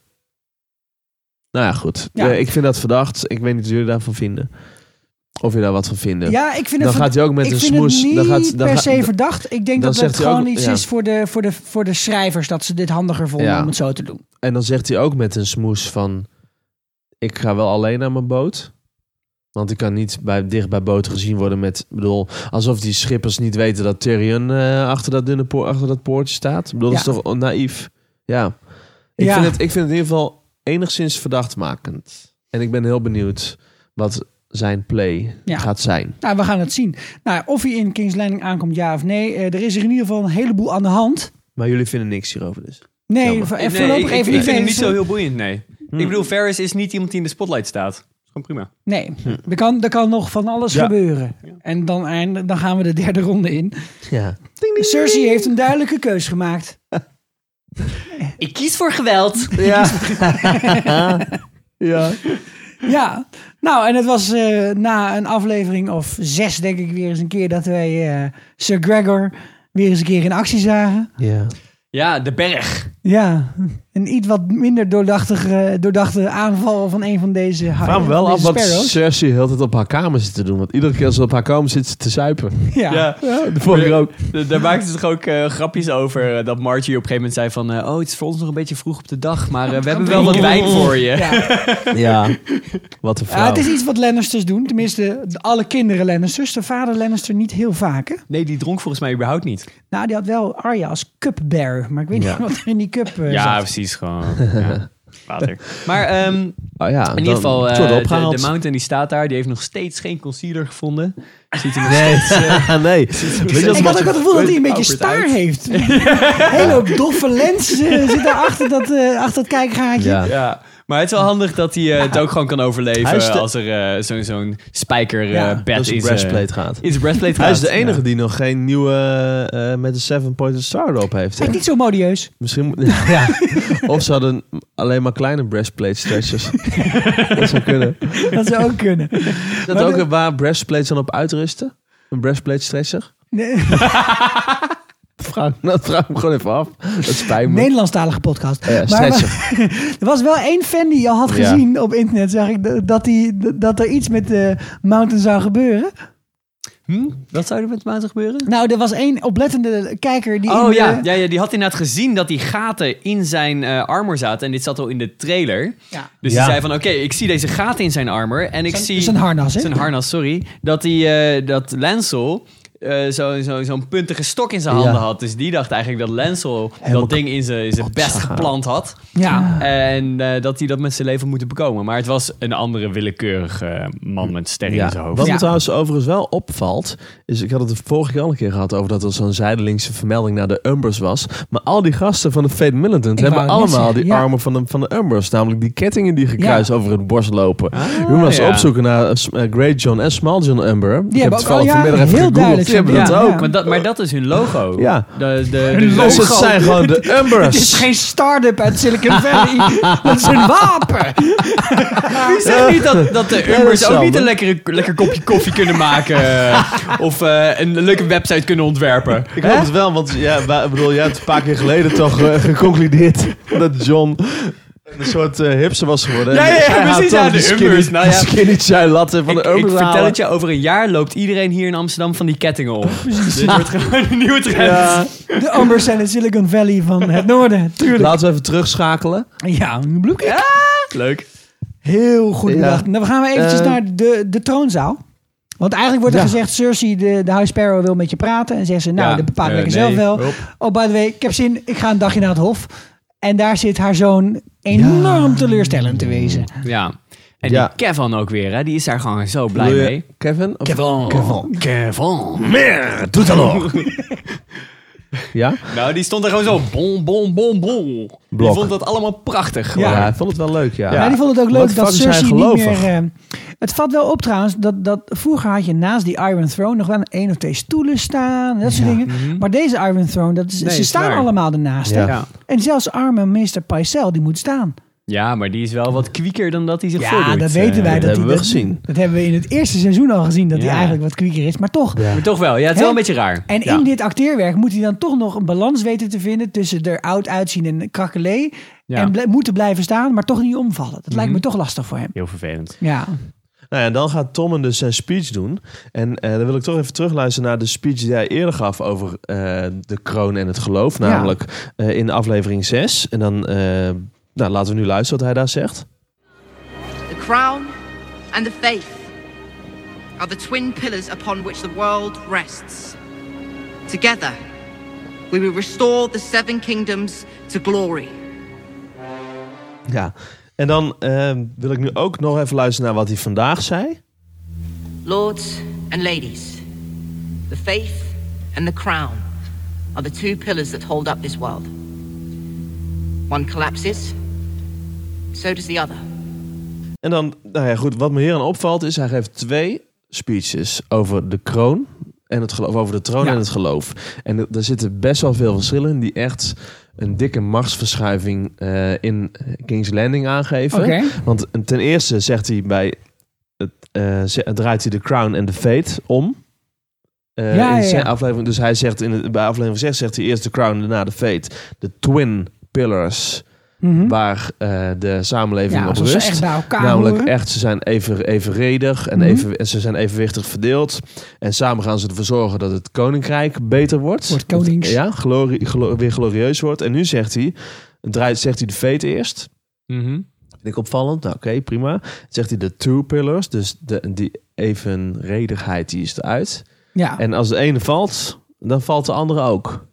Nou ja, goed. Ja. Ik vind dat verdacht. Ik weet niet wat jullie daarvan vinden. Of je daar wat van vinden. Ja, ik vind het... Dan gaat hij ook met een smoes... Ik vind het niet per se verdacht. Ik denk dat het gewoon iets is voor de, voor, de, voor de schrijvers... dat ze dit handiger vonden ja. om het zo te doen. En dan zegt hij ook met een smoes van... ik ga wel alleen naar mijn boot... want ik kan niet bij, dicht bij boten gezien worden met... bedoel, alsof die schippers niet weten dat Tyrion... Uh, achter dat dunne poort, achter dat poortje staat. Ik bedoel, ja. dat is toch naïef? Ja. Ik, ja. Vind het, ik vind het in ieder geval... enigszins verdachtmakend. En ik ben heel benieuwd wat zijn play ja. gaat zijn. Nou, we gaan het zien. Nou, of hij in King's Landing aankomt, ja of nee. Er is er in ieder geval een heleboel aan de hand. Maar jullie vinden niks hierover dus? Nee, nee voorlopig nee, even ik, niet. Ik vind het niet zo heel boeiend, nee. Hm. Ik bedoel, Varys is niet iemand die in de spotlight staat. Prima. Nee, hm. er, kan, er kan nog van alles ja. gebeuren. Ja. En dan, eind, dan gaan we de derde ronde in. Ja. Ding, ding, ding. Cersei heeft een duidelijke keus gemaakt. Ik kies voor geweld. Ja. ja. Ja. Nou, en het was uh, na een aflevering of zes, denk ik, weer eens een keer... dat wij uh, Sir Gregor weer eens een keer in actie zagen. Ja, ja de berg. Ja, een iets wat minder doordachtige, doordachte aanval van een van deze Sparrows. Vraag me wel af wat Cersei de hele tijd op haar kamer zit te doen. Want iedere keer als ze op haar kamer zit, ze te zuipen. Ja, ja. ja. De vorige ook. Daar maakten ze toch ook uh, grapjes over. Uh, dat Margie op een gegeven moment zei van... Uh, oh, het is voor ons nog een beetje vroeg op de dag. Maar uh, we hebben wel wat wijn voor je. Ja, ja. Wat een vrouw. Uh, het is iets wat Lannisters doen. Tenminste, alle kinderen Lannisters. De vader Lannister niet heel vaak. Hè? Nee, die dronk volgens mij überhaupt niet. Nou, die had wel Arya als cupbearer. Maar ik weet ja. niet wat er in die cup uh, ja, zat. Precies, gewoon ja, water. Maar um, oh ja, in ieder geval, uh, de, de Mountain die staat daar, die heeft nog steeds geen concealer gevonden. Ziet hij nog nee. steeds... Uh, nee. Ziet je, ik had ook het gevoel dat hij een beetje staar uit. heeft. Een hele hoop doffe lens uh, zit daar achter dat, uh, achter dat kijkgaatje. Ja. Ja. Maar het is wel handig dat hij uh, het ook gewoon kan overleven de... als er uh, zo'n, zo'n spijker uh, ja, bed in zijn breastplate gaat. Breastplate hij gaat. Is de enige ja. die nog geen nieuwe uh, met de seven-pointed star erop heeft. Hij is niet zo modieus. Misschien, ja. Of ze hadden alleen maar kleine breastplate stretches. Dat zou kunnen. Dat zou ook kunnen. Is dat maar ook de... waar breastplates dan op uitrusten? Een breastplate stretcher? Nee. Frank, nou, vraag me gewoon even af. Dat spijt me. Nederlandstalige podcast. Uh, maar, maar, er was wel één fan die je had gezien ja. op internet, zeg ik, dat, die, dat er iets met de Mountain zou gebeuren. Hm? Wat zou er met de Mountain gebeuren? Nou, er was één oplettende kijker die... Oh in ja. De... Ja, ja, die had inderdaad gezien dat die gaten in zijn uh, armor zaten. En dit zat al in de trailer. Ja. Dus ja. die zei van, oké, okay, ik zie deze gaten in zijn armor. En ik zijn, zie... Zijn harnas, hè? Zijn harnas, sorry. Dat, die, uh, dat Lancel... Uh, zo, zo, zo'n puntige stok in zijn handen ja. had. Dus die dacht eigenlijk dat Lancel Helemaal dat ding in zijn, in zijn best geplant had. Ja. En uh, dat hij dat met zijn leven moet bekomen. Maar het was een andere willekeurige man met sterren ja. in zijn hoofd. Wat ja. me trouwens overigens wel opvalt... is ik had het de vorige keer al een keer gehad... over dat er zo'n zijdelingse vermelding naar de Umbers was. Maar al die gasten van de Fate Militant... Ik hebben allemaal die ja. armen van de, van de Umbers. Namelijk die kettingen die gekruist ja. over het borst lopen. Ah, je moet maar eens ja. opzoeken naar uh, Great John en Small John Umber. Die ik heb het toevallig ja, vanmiddag even gegoogeld. Ja, dat ja, ook. Ja. Maar, dat, maar dat is hun logo. Ja. De, de, de logo. Het zijn gewoon de Umbers. Het is geen start-up uit Silicon Valley. Dat is hun wapen. Wie zegt niet dat, dat de Umbers ja, ook niet een lekkere, lekker kopje koffie kunnen maken? Of uh, een leuke website kunnen ontwerpen? Ik hoop het wel, want ja, bedoel, jij hebt een paar keer geleden toch uh, geconcludeerd dat John... een soort uh, hipster was geworden. Ja, ja, ja, ja precies. Ja, de skinny, Umbers. Nou ja, skinny chai latte van de Umbers. Ik, ik vertel het je, over een jaar loopt iedereen hier in Amsterdam van die kettingen op. Precies. Dit wordt gewoon een nieuwe trend. Ja. De Umbers zijn de Silicon Valley van het noorden. Tuurlijk. Laten we even terugschakelen. Ja, een bloekje. Ja. Leuk. Heel goed bedacht. Ja. Dan gaan we eventjes uh, naar de, de troonzaal. Want eigenlijk wordt er ja. gezegd... Cersei, de, de High Sparrow, wil met je praten. En zegt ze, nou, ja, dat bepaalt uh, lekker nee, zelf wel. Hop. Oh, by the way, ik heb zin. Ik ga een dagje naar het hof. En daar zit haar zoon... enorm ja. teleurstellend te wezen. Ja. En ja. die Kevin ook weer, hè? Die is daar gewoon zo blij je, mee. Kevin? Of Kevin. Kevin. Kevin. Meer. Doet dat nog. Ja? Nou, die stond er gewoon zo. Bon, bon, bon, bon. Blok. Die vond dat allemaal prachtig. Ja, ja, hij vond het wel leuk, ja. ja. Maar die vond het ook leuk dat Cersei niet meer... Uh, het valt wel op trouwens, dat, dat vroeger had je naast die Iron Throne nog wel één of twee stoelen staan. Dat soort ja. dingen. Mm-hmm. Maar deze Iron Throne, dat is, nee, ze is staan waar. allemaal ernaast. Ja. Ja. En zelfs arme meester Pycelle, die moet staan. Ja, maar die is wel wat kwieker dan dat hij zich ja, voordoet. Ja, dat weten wij. Uh, dat, dat hebben die, we dat, gezien. Dat hebben we in het eerste seizoen al gezien, dat ja. hij eigenlijk wat kwieker is. Maar toch. Ja. Maar toch wel. Ja, het is wel een beetje raar. En ja. in dit acteerwerk moet hij dan toch nog een balans weten te vinden tussen er oud uitzien en krakelé. Ja. En ble- moeten blijven staan, maar toch niet omvallen. Dat mm-hmm. lijkt me toch lastig voor hem. Heel vervelend. Ja. Nou ja, en dan gaat Tommen dus zijn speech doen. En uh, dan wil ik toch even terugluisteren naar de speech die hij eerder gaf over uh, de kroon en het geloof. Namelijk ja. uh, in aflevering zes. En dan... Uh, Nou, laten we nu luisteren wat hij daar zegt. The crown and the faith are the twin pillars upon which the world rests. Together, we will restore the seven kingdoms to glory. Ja, en dan uh, wil ik nu ook nog even luisteren naar wat hij vandaag zei. Lords and ladies, the faith and the crown are the two pillars that hold up this world. One collapses. So does the other. En dan, nou ja, goed, wat me hier aan opvalt is... hij geeft twee speeches over de kroon en het geloof, over de troon ja. en het geloof. En er zitten best wel veel verschillen in die echt een dikke machtsverschuiving uh, in King's Landing aangeven. Okay. Want ten eerste zegt hij bij... Het, uh, draait hij de crown en de fate om... Uh, ja, in zijn ja, ja. aflevering. Dus hij zegt in de, bij aflevering zes zegt hij eerst de crown, daarna de fate. De twin pillars mm-hmm. waar uh, de samenleving ja, op rust. Ze echt bij elkaar namelijk horen. Echt, ze zijn even, evenredig en mm-hmm. even, ze zijn evenwichtig verdeeld. En samen gaan ze ervoor zorgen dat het koninkrijk beter wordt. Wordt konings. Dat, ja, glorie, glorie, weer glorieus wordt. En nu zegt hij, draait, zegt hij de veet eerst. Mm-hmm. Vind ik opvallend. Nou, oké, okay, prima. Dan zegt hij de two pillars. Dus de, die evenredigheid die is eruit. Ja. En als de ene valt, dan valt de andere ook.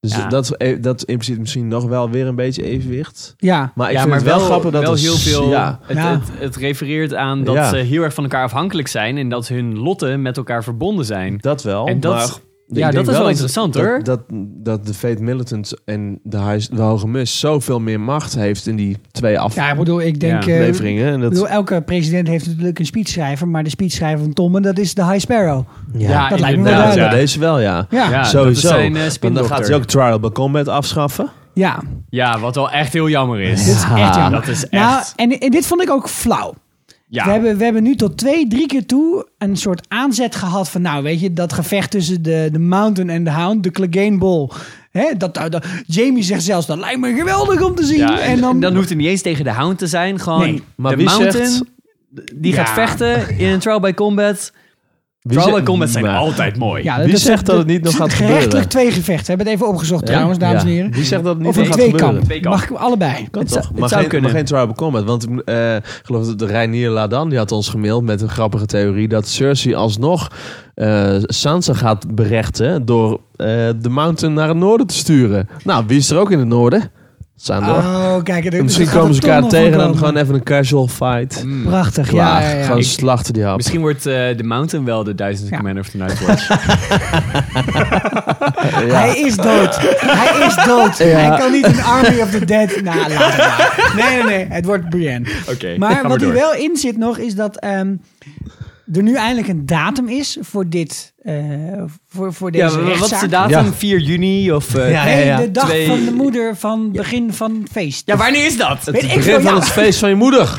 Dus ja. dat, dat impliceert misschien nog wel weer een beetje evenwicht. Ja, maar ik ja, vind maar het wel, wel grappig dat wel het, heel veel, ja. Het, ja. Het, het refereert aan dat ja. ze heel erg van elkaar afhankelijk zijn en dat hun lotten met elkaar verbonden zijn. Dat wel, en dat, maar... Ja, ja dat wel is wel interessant dat, hoor. Dat, dat, dat de Fate Militant en de, huis, de Hoge Mus zoveel meer macht heeft in die twee afleveringen. Ja, ik bedoel, ik denk... Ja. Uh, en dat... bedoel, elke president heeft natuurlijk een speechschrijver, maar de speechschrijver van Tommen, dat is de High Sparrow. Ja, ja dat lijkt me wel ja, deze wel, ja. ja. ja Sowieso. Zijn, uh, want dan gaat hij ook Trial by Combat afschaffen. Ja. Ja, wat wel echt heel jammer is. Ja. Dat is echt jammer. Dat is echt... Nou, en, en dit vond ik ook flauw. Ja. We, hebben, we hebben nu tot twee, drie keer toe een soort aanzet gehad van... nou, weet je, dat gevecht tussen de, de Mountain en de Hound, de Clegane Ball. Hè, dat, dat, Jamie zegt zelfs, dat lijkt me geweldig om te zien. Ja, en dan, dan hoeft het niet eens tegen de Hound te zijn. Gewoon nee, maar de Mountain, zegt, die ja. gaat vechten in een Trial by Combat... Trial by Combat zijn maar, altijd mooi. Ja, wie dat, zegt dat het niet nog gaat gebeuren? Gerechtelijk twee gevechten. We hebben het even opgezocht ja? trouwens, dames en heren. Wie zegt dat het niet nog gaat twee gebeuren? Kamp. Mag ik allebei? Kan het toch? Het maar, zou geen, maar geen Trial by Combat. Want ik uh, geloof dat Reinier Ladan die had ons gemaild met een grappige theorie... dat Cersei alsnog uh, Sansa gaat berechten... door uh, de Mountain naar het noorden te sturen. Nou, wie is er ook in het noorden? Sander. Oh, kijk, en misschien dus komen ze elkaar tegen en dan gewoon even een casual fight. Mm. Prachtig, klaar, ja, ja, ja. Gewoon slachten die hap. Misschien wordt de uh, Mountain wel de duizend ja. Man of the Nightwatch. ja. Hij is dood. Hij is dood. Ja. Hij kan niet een Army of the Dead... Nou, laat het maar. Nee, nee, nee. Het wordt Brienne. Okay, maar wat er wel in zit nog is dat... Um, er nu eindelijk een datum is voor dit uh, voor, voor deze rechtszaak. Ja, wat is de datum? Ja. vier juni of... Uh, ja, nee, ja, ja. de dag Twee... van de moeder van begin ja. van het feest. Ja, wanneer is dat? Het begin van ja. het feest van je moeder.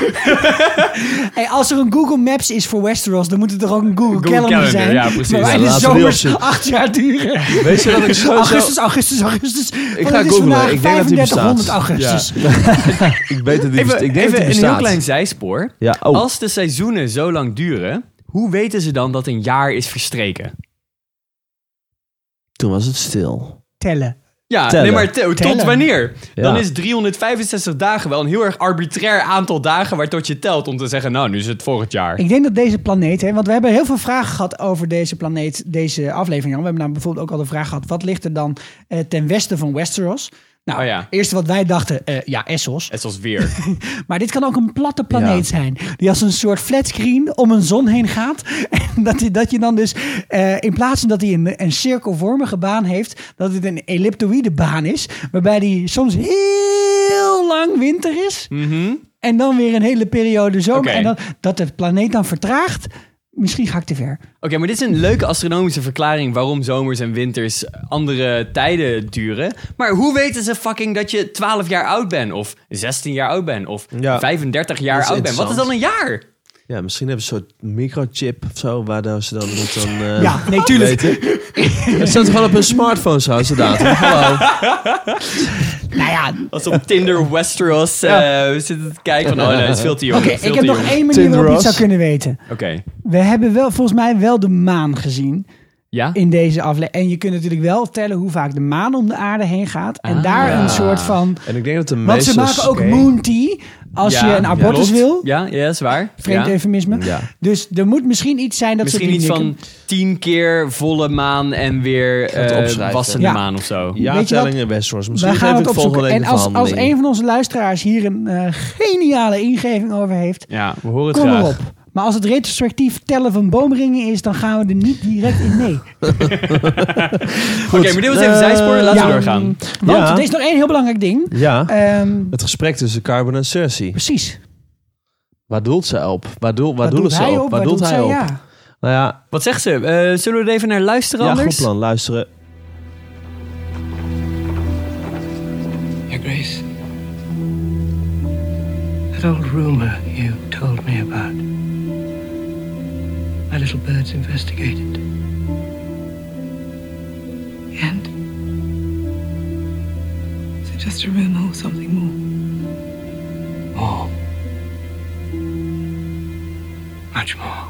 hey, als er een Google Maps is voor Westeros, dan moet het toch ook een Google, Google Calendar zijn? Ja, precies. Maar wij de zomers acht jaar duren. Weet je dat ik zo... Augustus, augustus, augustus. Ik ga googlen. Ik denk dat die bestaat. augustus. Ja. ik weet dat die bestaat. Even, even een heel klein zijspoor. Ja, oh. Als de seizoenen zo lang duren... Hoe weten ze dan dat een jaar is verstreken? Toen was het stil. Tellen. Ja, Tellen. nee, maar te- tot wanneer? Ja. Dan is driehonderdvijfenzestig dagen wel een heel erg arbitrair aantal dagen... waartoe je telt om te zeggen, nou, nu is het volgend jaar. Ik denk dat deze planeet... Hè, want we hebben heel veel vragen gehad over deze planeet, deze aflevering. We hebben nou bijvoorbeeld ook al de vraag gehad... wat ligt er dan eh, ten westen van Westeros... Nou, oh ja. Eerst wat wij dachten, uh, ja, Essos. Essos weer. maar dit kan ook een platte planeet ja. zijn. Die als een soort flatscreen om een zon heen gaat. En dat, die, dat je dan dus, uh, in plaats van dat hij een, een cirkelvormige baan heeft... dat het een elliptoïde baan is. Waarbij die soms heel lang winter is. Mm-hmm. En dan weer een hele periode zomer. Okay. En dan, dat de planeet dan vertraagt... Misschien ga ik te ver. Oké, okay, maar dit is een leuke astronomische verklaring... waarom zomers en winters andere tijden duren. Maar hoe weten ze fucking dat je twaalf jaar oud bent... of zestien jaar oud bent, of ja. vijfendertig jaar oud bent? Wat is dan een jaar? Ja, misschien hebben ze een soort microchip of zo... waar ze dan... dan uh, ja, nee, tuurlijk. Het staat gewoon op hun smartphone zo, ze datum. Hallo. Nou ja. Als op Tinder Westeros uh, ja. we zitten te kijken van... oh nee, het is veel te jong. Oké, okay, ik heb nog één manier Tinder waarop je het zou kunnen weten. Oké. Okay. We hebben wel volgens mij wel de maan gezien. Ja? In deze aflevering. En je kunt natuurlijk wel tellen hoe vaak de maan om de aarde heen gaat. En ah, daar ja. een soort van... En ik denk dat de want ze maken ook okay. moon tea... Als ja, je een abortus ja, wil. Ja, ja, dat is waar. Vreemd ja. eufemisme. Ja. Dus er moet misschien iets zijn dat misschien ze... Misschien iets van tien keer volle maan en weer uh, wassende ja. maan of zo. Ja, tellingen Westeros. Misschien gaan we het opzoeken. En als, als een van onze luisteraars hier een uh, geniale ingeving over heeft... Ja, we horen het kom graag. Kom erop. Maar als het retrospectief tellen van boomringen is... dan gaan we er niet direct in mee. Oké, okay, maar dit was even uh, zijspoor. Laten ja, we doorgaan. Want ja. er is nog één heel belangrijk ding. Ja, um, het gesprek tussen Carbon en Cersei. Precies. Waar doelt ze op? Waar, doel, waar, waar doelen ze op? op? Waar, waar doelt, doelt hij op? Ja. Nou ja. Wat zegt ze? Uh, zullen we er even naar luisteren ja, anders? Ja, goed plan. Luisteren. Ja, Grace. That old rumor you told me about... My little birds investigated. And? They Just a rumor or something more. More. Much more.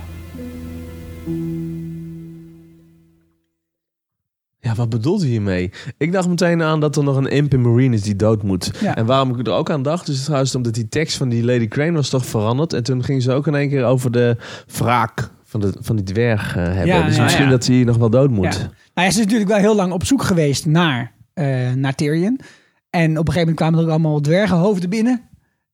Ja, wat bedoelt hij hiermee? Ik dacht meteen aan dat er nog een imp in Meereen is die dood moet. Ja. En waarom ik er ook aan dacht, is trouwens omdat die tekst van die Lady Crane was toch veranderd. En toen ging ze ook in één keer over de wraak van, de, van die dwerg uh, hebben. Ja, dus ja, misschien ja. dat hij nog wel dood moet. Ja. Nou, hij is natuurlijk wel heel lang op zoek geweest naar, uh, naar Tyrion. En op een gegeven moment kwamen er ook allemaal dwergenhoofden binnen.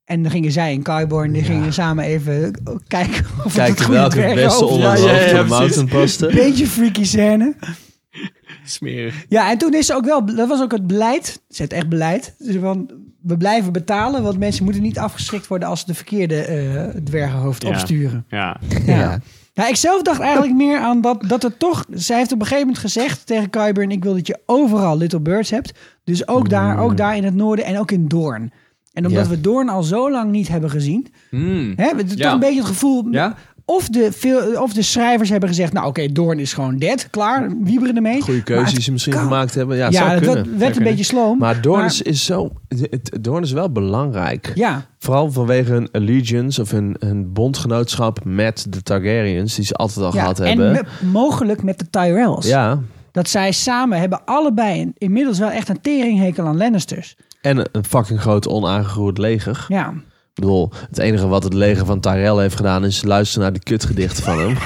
En dan gingen zij en Qyburn, die ja. gingen samen even kijken of Kijk, het goede welke beste onderhoofd ja, ja, ja, ja, van Mountain paste. Beetje freaky scène. Smerig. Ja, en toen is ze ook wel... Dat was ook het beleid. Ze heeft echt beleid. Dus van, we blijven betalen, want mensen moeten niet afgeschrikt worden als ze de verkeerde uh, dwergenhoofd ja. opsturen. Ja. Ja. ja. Nou, ik zelf dacht eigenlijk meer aan dat, dat het toch... Zij heeft op een gegeven moment gezegd tegen Qyburn... Ik wil dat je overal Little Birds hebt. Dus ook, mm. daar, ook daar in het noorden en ook in Dorne. En omdat ja. we Dorne al zo lang niet hebben gezien... Mm. Hè, we, ja. toch een beetje het gevoel... Ja? Of de, veel, of de schrijvers hebben gezegd... nou oké, okay, Dorne is gewoon dead. Klaar, wieberen ermee. Goede keuzes die ze misschien kan. gemaakt hebben. Ja, ja dat kunnen. werd, werd dat een kunnen. beetje sloom. Maar Dorne maar... is zo... Dorne is wel belangrijk. Ja. Vooral vanwege hun allegiance... of hun, hun bondgenootschap met de Targaryens... die ze altijd al ja, gehad en hebben. En me, mogelijk met de Tyrells. Ja. Dat zij samen hebben allebei... Een, inmiddels wel echt een teringhekel aan Lannisters. En een fucking groot onaangeroerd leger. Ja. Ik bedoel, het enige wat het leger van Tyrell heeft gedaan... is luisteren naar die kutgedichten van hem.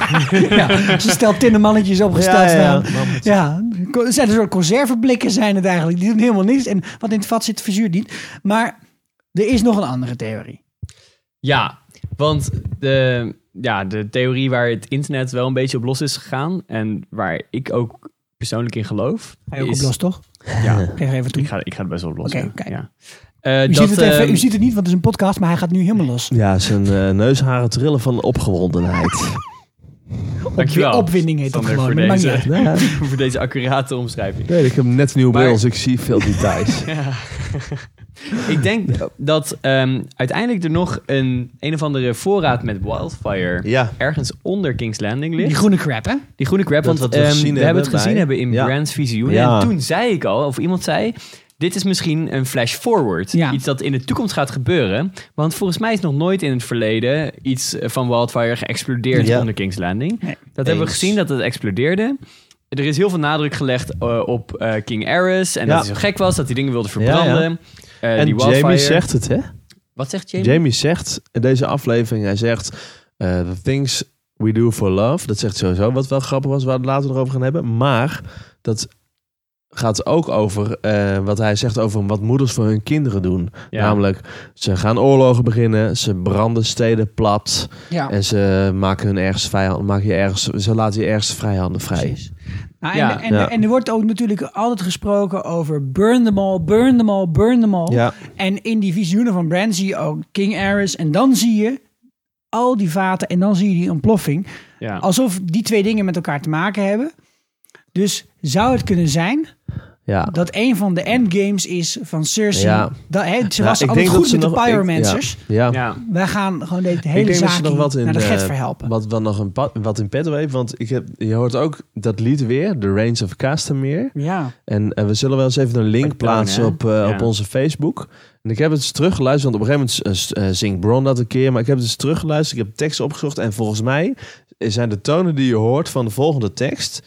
Ja, ze stelt tinnenmannetjes opgesteld staan. Ja, ja. ja, zijn een soort conserveblikken zijn het eigenlijk. Die doen helemaal niks. En wat in het vat zit, verzuurt niet. Maar er is nog een andere theorie. Ja, want de, ja, de theorie waar het internet wel een beetje op los is gegaan... en waar ik ook persoonlijk in geloof... Ga je ook is... op los, toch? Ja, geef even toe. Ik ga, ik ga het best wel op los. Oké, okay, kijk. Ja. Uh, u, dat, ziet het even, uh, u ziet het niet, want het is een podcast, maar hij gaat nu helemaal los. Ja, zijn uh, neusharen trillen van opgewondenheid. Dankjewel. Opwinding heet dat gewoon. Voor deze, ja. voor deze accurate omschrijving. Nee, ik heb net nieuw maar... beeld, ik zie veel details. Ja. Ik denk dat um, uiteindelijk er nog een, een of andere voorraad met Wildfire ja. ergens onder King's Landing ligt. Die groene crap, hè? Die groene crap, want wat we, um, we hebben, hebben het bij... gezien hebben in ja. Brands visioen. Ja. En toen zei ik al, of iemand zei... Dit is misschien een flash forward. Ja. Iets dat in de toekomst gaat gebeuren. Want volgens mij is nog nooit in het verleden... iets van Wildfire geëxplodeerd ja. onder King's Landing. Nee. Dat Eens. hebben we gezien, dat het explodeerde. Er is heel veel nadruk gelegd uh, op uh, King Aerys. En ja. dat hij zo gek was, dat hij dingen wilde verbranden. Ja, ja. Uh, en die Wildfire... Jamie zegt het, hè? Wat zegt Jamie? Jamie zegt in deze aflevering... Hij zegt... Uh, the things we do for love. Dat zegt sowieso. Wat wel grappig was, waar we het later nog over gaan hebben. Maar dat... gaat ook over uh, wat hij zegt over wat moeders voor hun kinderen doen. Ja. Namelijk, ze gaan oorlogen beginnen, ze branden steden plat... Ja. en ze maken hun ergens vijand, maken je ergens, ze laten je ergens vrijhanden vrij. Nou, en, ja. en, en, ja. en er wordt ook natuurlijk altijd gesproken over... burn them all, burn them all, burn them all. Ja. En in die visioenen van Bran zie je ook King Aerys... en dan zie je al die vaten en dan zie je die ontploffing. Ja. Alsof die twee dingen met elkaar te maken hebben... Dus zou het kunnen zijn ja. dat een van de endgames is van Cersei... Ja. Dat, he, ze was ja, altijd goed ze met nog, de pyromancers. Ik, ja. Ja. Wij gaan gewoon de hele zaak naar de get verhelpen. Wat, wat nog een wat in petto heeft, want ik heb, je hoort ook dat lied weer... The Reigns of Castamere. Ja. En, en we zullen wel eens even een link plaatsen op, uh, ja. op onze Facebook... En ik heb het dus teruggeluisterd, want op een gegeven moment zingt Bron dat een keer. Maar ik heb het dus teruggeluisterd, ik heb tekst opgezocht... en volgens mij zijn de tonen die je hoort van de volgende tekst...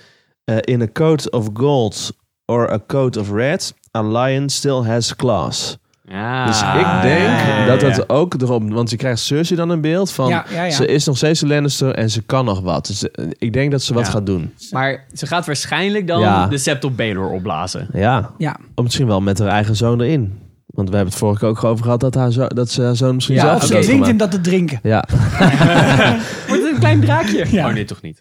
Uh, in a coat of gold or a coat of red, a lion still has claws. Ja, dus ik denk ja, ja, ja. dat dat ook erop... Want je krijgt Cersei dan een beeld van... Ja, ja, ja. Ze is nog steeds een Lannister en ze kan nog wat. Dus ik denk dat ze wat ja. gaat doen. Maar ze gaat waarschijnlijk dan ja. de sept op Baelor opblazen. Ja. ja. Of misschien wel met haar eigen zoon erin. Want we hebben het vorige keer ook over gehad dat, haar zo, dat ze haar zoon misschien... Ja, zelf of ze dwingt hem dat te drinken. Ja. Wordt het een klein draakje? Ja. Oh nee, toch niet.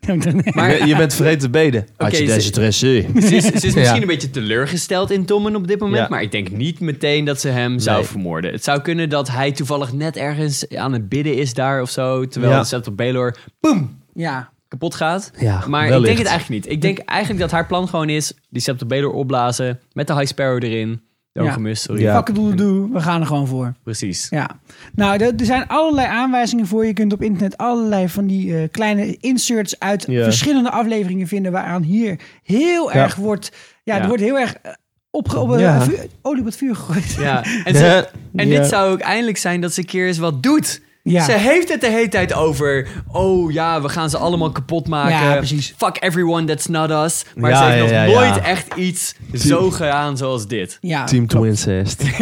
Maar, je, je bent vreed te beden. Okay, had je deze dressuur. Ze, ze is, ze is misschien ja. een beetje teleurgesteld in Tommen op dit moment. Ja. Maar ik denk niet meteen dat ze hem nee. zou vermoorden. Het zou kunnen dat hij toevallig net ergens aan het bidden is daar of zo. Terwijl ja. het op Baelor, boem, ja. kapot gaat. Ja, maar wellicht. Ik denk het eigenlijk niet. Ik denk eigenlijk dat haar plan gewoon is... die sept op Baelor opblazen met de High Sparrow erin... De ja. gemist, sorry. Ja. Fuck it, we gaan er gewoon voor. Precies. Ja. Nou, er zijn allerlei aanwijzingen voor. Je kunt op internet allerlei van die uh, kleine inserts uit yeah. verschillende afleveringen vinden... waaraan hier heel ja. erg wordt... Ja, ja, er wordt heel erg Opge- ja. vuur, olie op het vuur gegooid. Ja. En, ze, ja. en dit ja. zou ook eindelijk zijn dat ze een keer eens wat doet. Ja. Ze heeft het de hele tijd over... Oh ja, we gaan ze allemaal kapot maken. Ja, precies. Fuck everyone, that's not us. Maar ja, ze heeft ja, nog ja, nooit ja. echt iets Team. zo gedaan zoals dit. Ja, Team Twincest.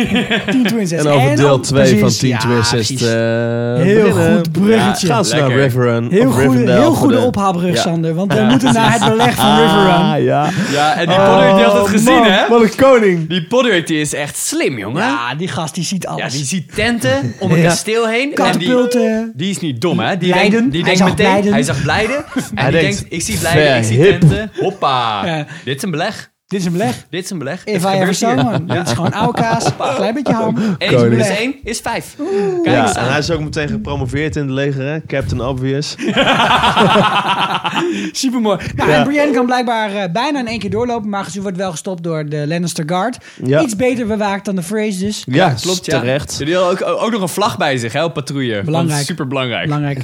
Team Twincest. En over deel twee van Team ja, Twincest. Uh, heel beginnen. goed bruggetje. Ja, gaan ze naar Riverrun. Heel goede, heel goede ophaalbrug, ja. Sander. Want ja. we moeten naar het beleg van ah, Riverrun. Ja. ja, en die oh, Potter die had het gezien, man, hè? Wat een koning. Die Potter die is echt slim, jongen. Ja, die gast die ziet alles. Ja, die ziet tenten om een kasteel heen. Die, die is niet dom, hè? Die Leiden. Denkt, die hij, denkt zag meteen, Leiden. hij zag Leiden. En hij die denkt, denkt, ik zie Leiden, ik zie hip. tenten. Hoppa. Ja. Dit is een beleg. Dit is een beleg. Dit is een beleg. If I ever saw one. Dit is gewoon oude kaas. Een klein beetje ham. één plus één is vijf Kijk ja, eens aan. En hij is ook meteen gepromoveerd in het leger, hè? Captain Obvious. Supermooi. Nou, ja. En Brienne kan blijkbaar uh, bijna in één keer doorlopen, maar ze wordt wel gestopt door de Lannister Guard. Ja. Iets beter bewaakt dan de Freys dus. Ja, ja klopt. Ja. Terecht. Ze hadden ook, ook nog een vlag bij zich, hè? Op patrouille. Belangrijk. Superbelangrijk. Belangrijk.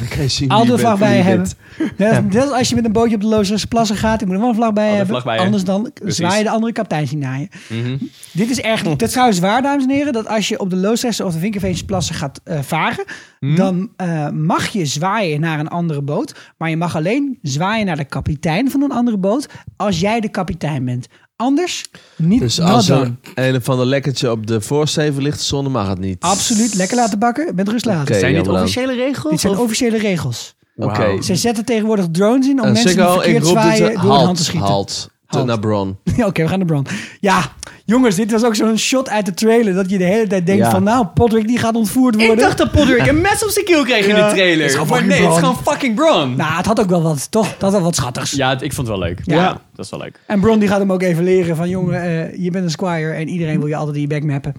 Altijd een vlag bij je hebben. Ja, dat als je met een bootje op de Loosdrechtse plassen gaat, je moet er wel een vlag bij hebben. Vlag bij Anders je. dan... Precies. De andere kapitein zien naaien. Mm-hmm. Dit is echt... Dat is trouwens waar, dames en heren... dat als je op de Loosdrechtse of de Vinkerveensche plassen gaat uh, varen... Mm. dan uh, mag je zwaaien naar een andere boot... maar je mag alleen zwaaien naar de kapitein van een andere boot... als jij de kapitein bent. Anders niet. Dus als er een van de lekkertje op de voorsteven ligt... zonder mag het niet. Absoluut. Lekker laten bakken. Met rust laten. Okay, zijn dit officiële regels? Dit zijn of? officiële regels. Wow. Okay. Ze zetten tegenwoordig drones in... om uh, mensen Sikko, die verkeerd zwaaien door halt, de hand te schieten. Halt. Te naar Bron. Oké, okay, we gaan naar Bron. Ja, jongens, dit was ook zo'n shot uit de trailer... dat je de hele tijd denkt ja. van... nou, Podrick, die gaat ontvoerd worden. Ik dacht dat Podrick een mes op zijn keel kreeg ja. in de trailer. Ja, maar nee, Bron. Het is gewoon fucking Bron. Nou, het had ook wel wat, toch? Het had wel wat schattigs. Ja, ik vond het wel leuk. Ja, ja dat is wel leuk. En Bron die gaat hem ook even leren van... jongen, uh, je bent een squire en iedereen wil je altijd in je bek mappen.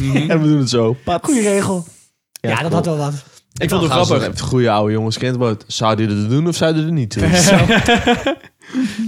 Mm-hmm. En we doen het zo. Pat. Goeie regel. Ja, ja dat cool. had wel wat. Ik, ik vond het grappig. Het goede oude jongens kent. Zou die het doen of zou die er niet doen?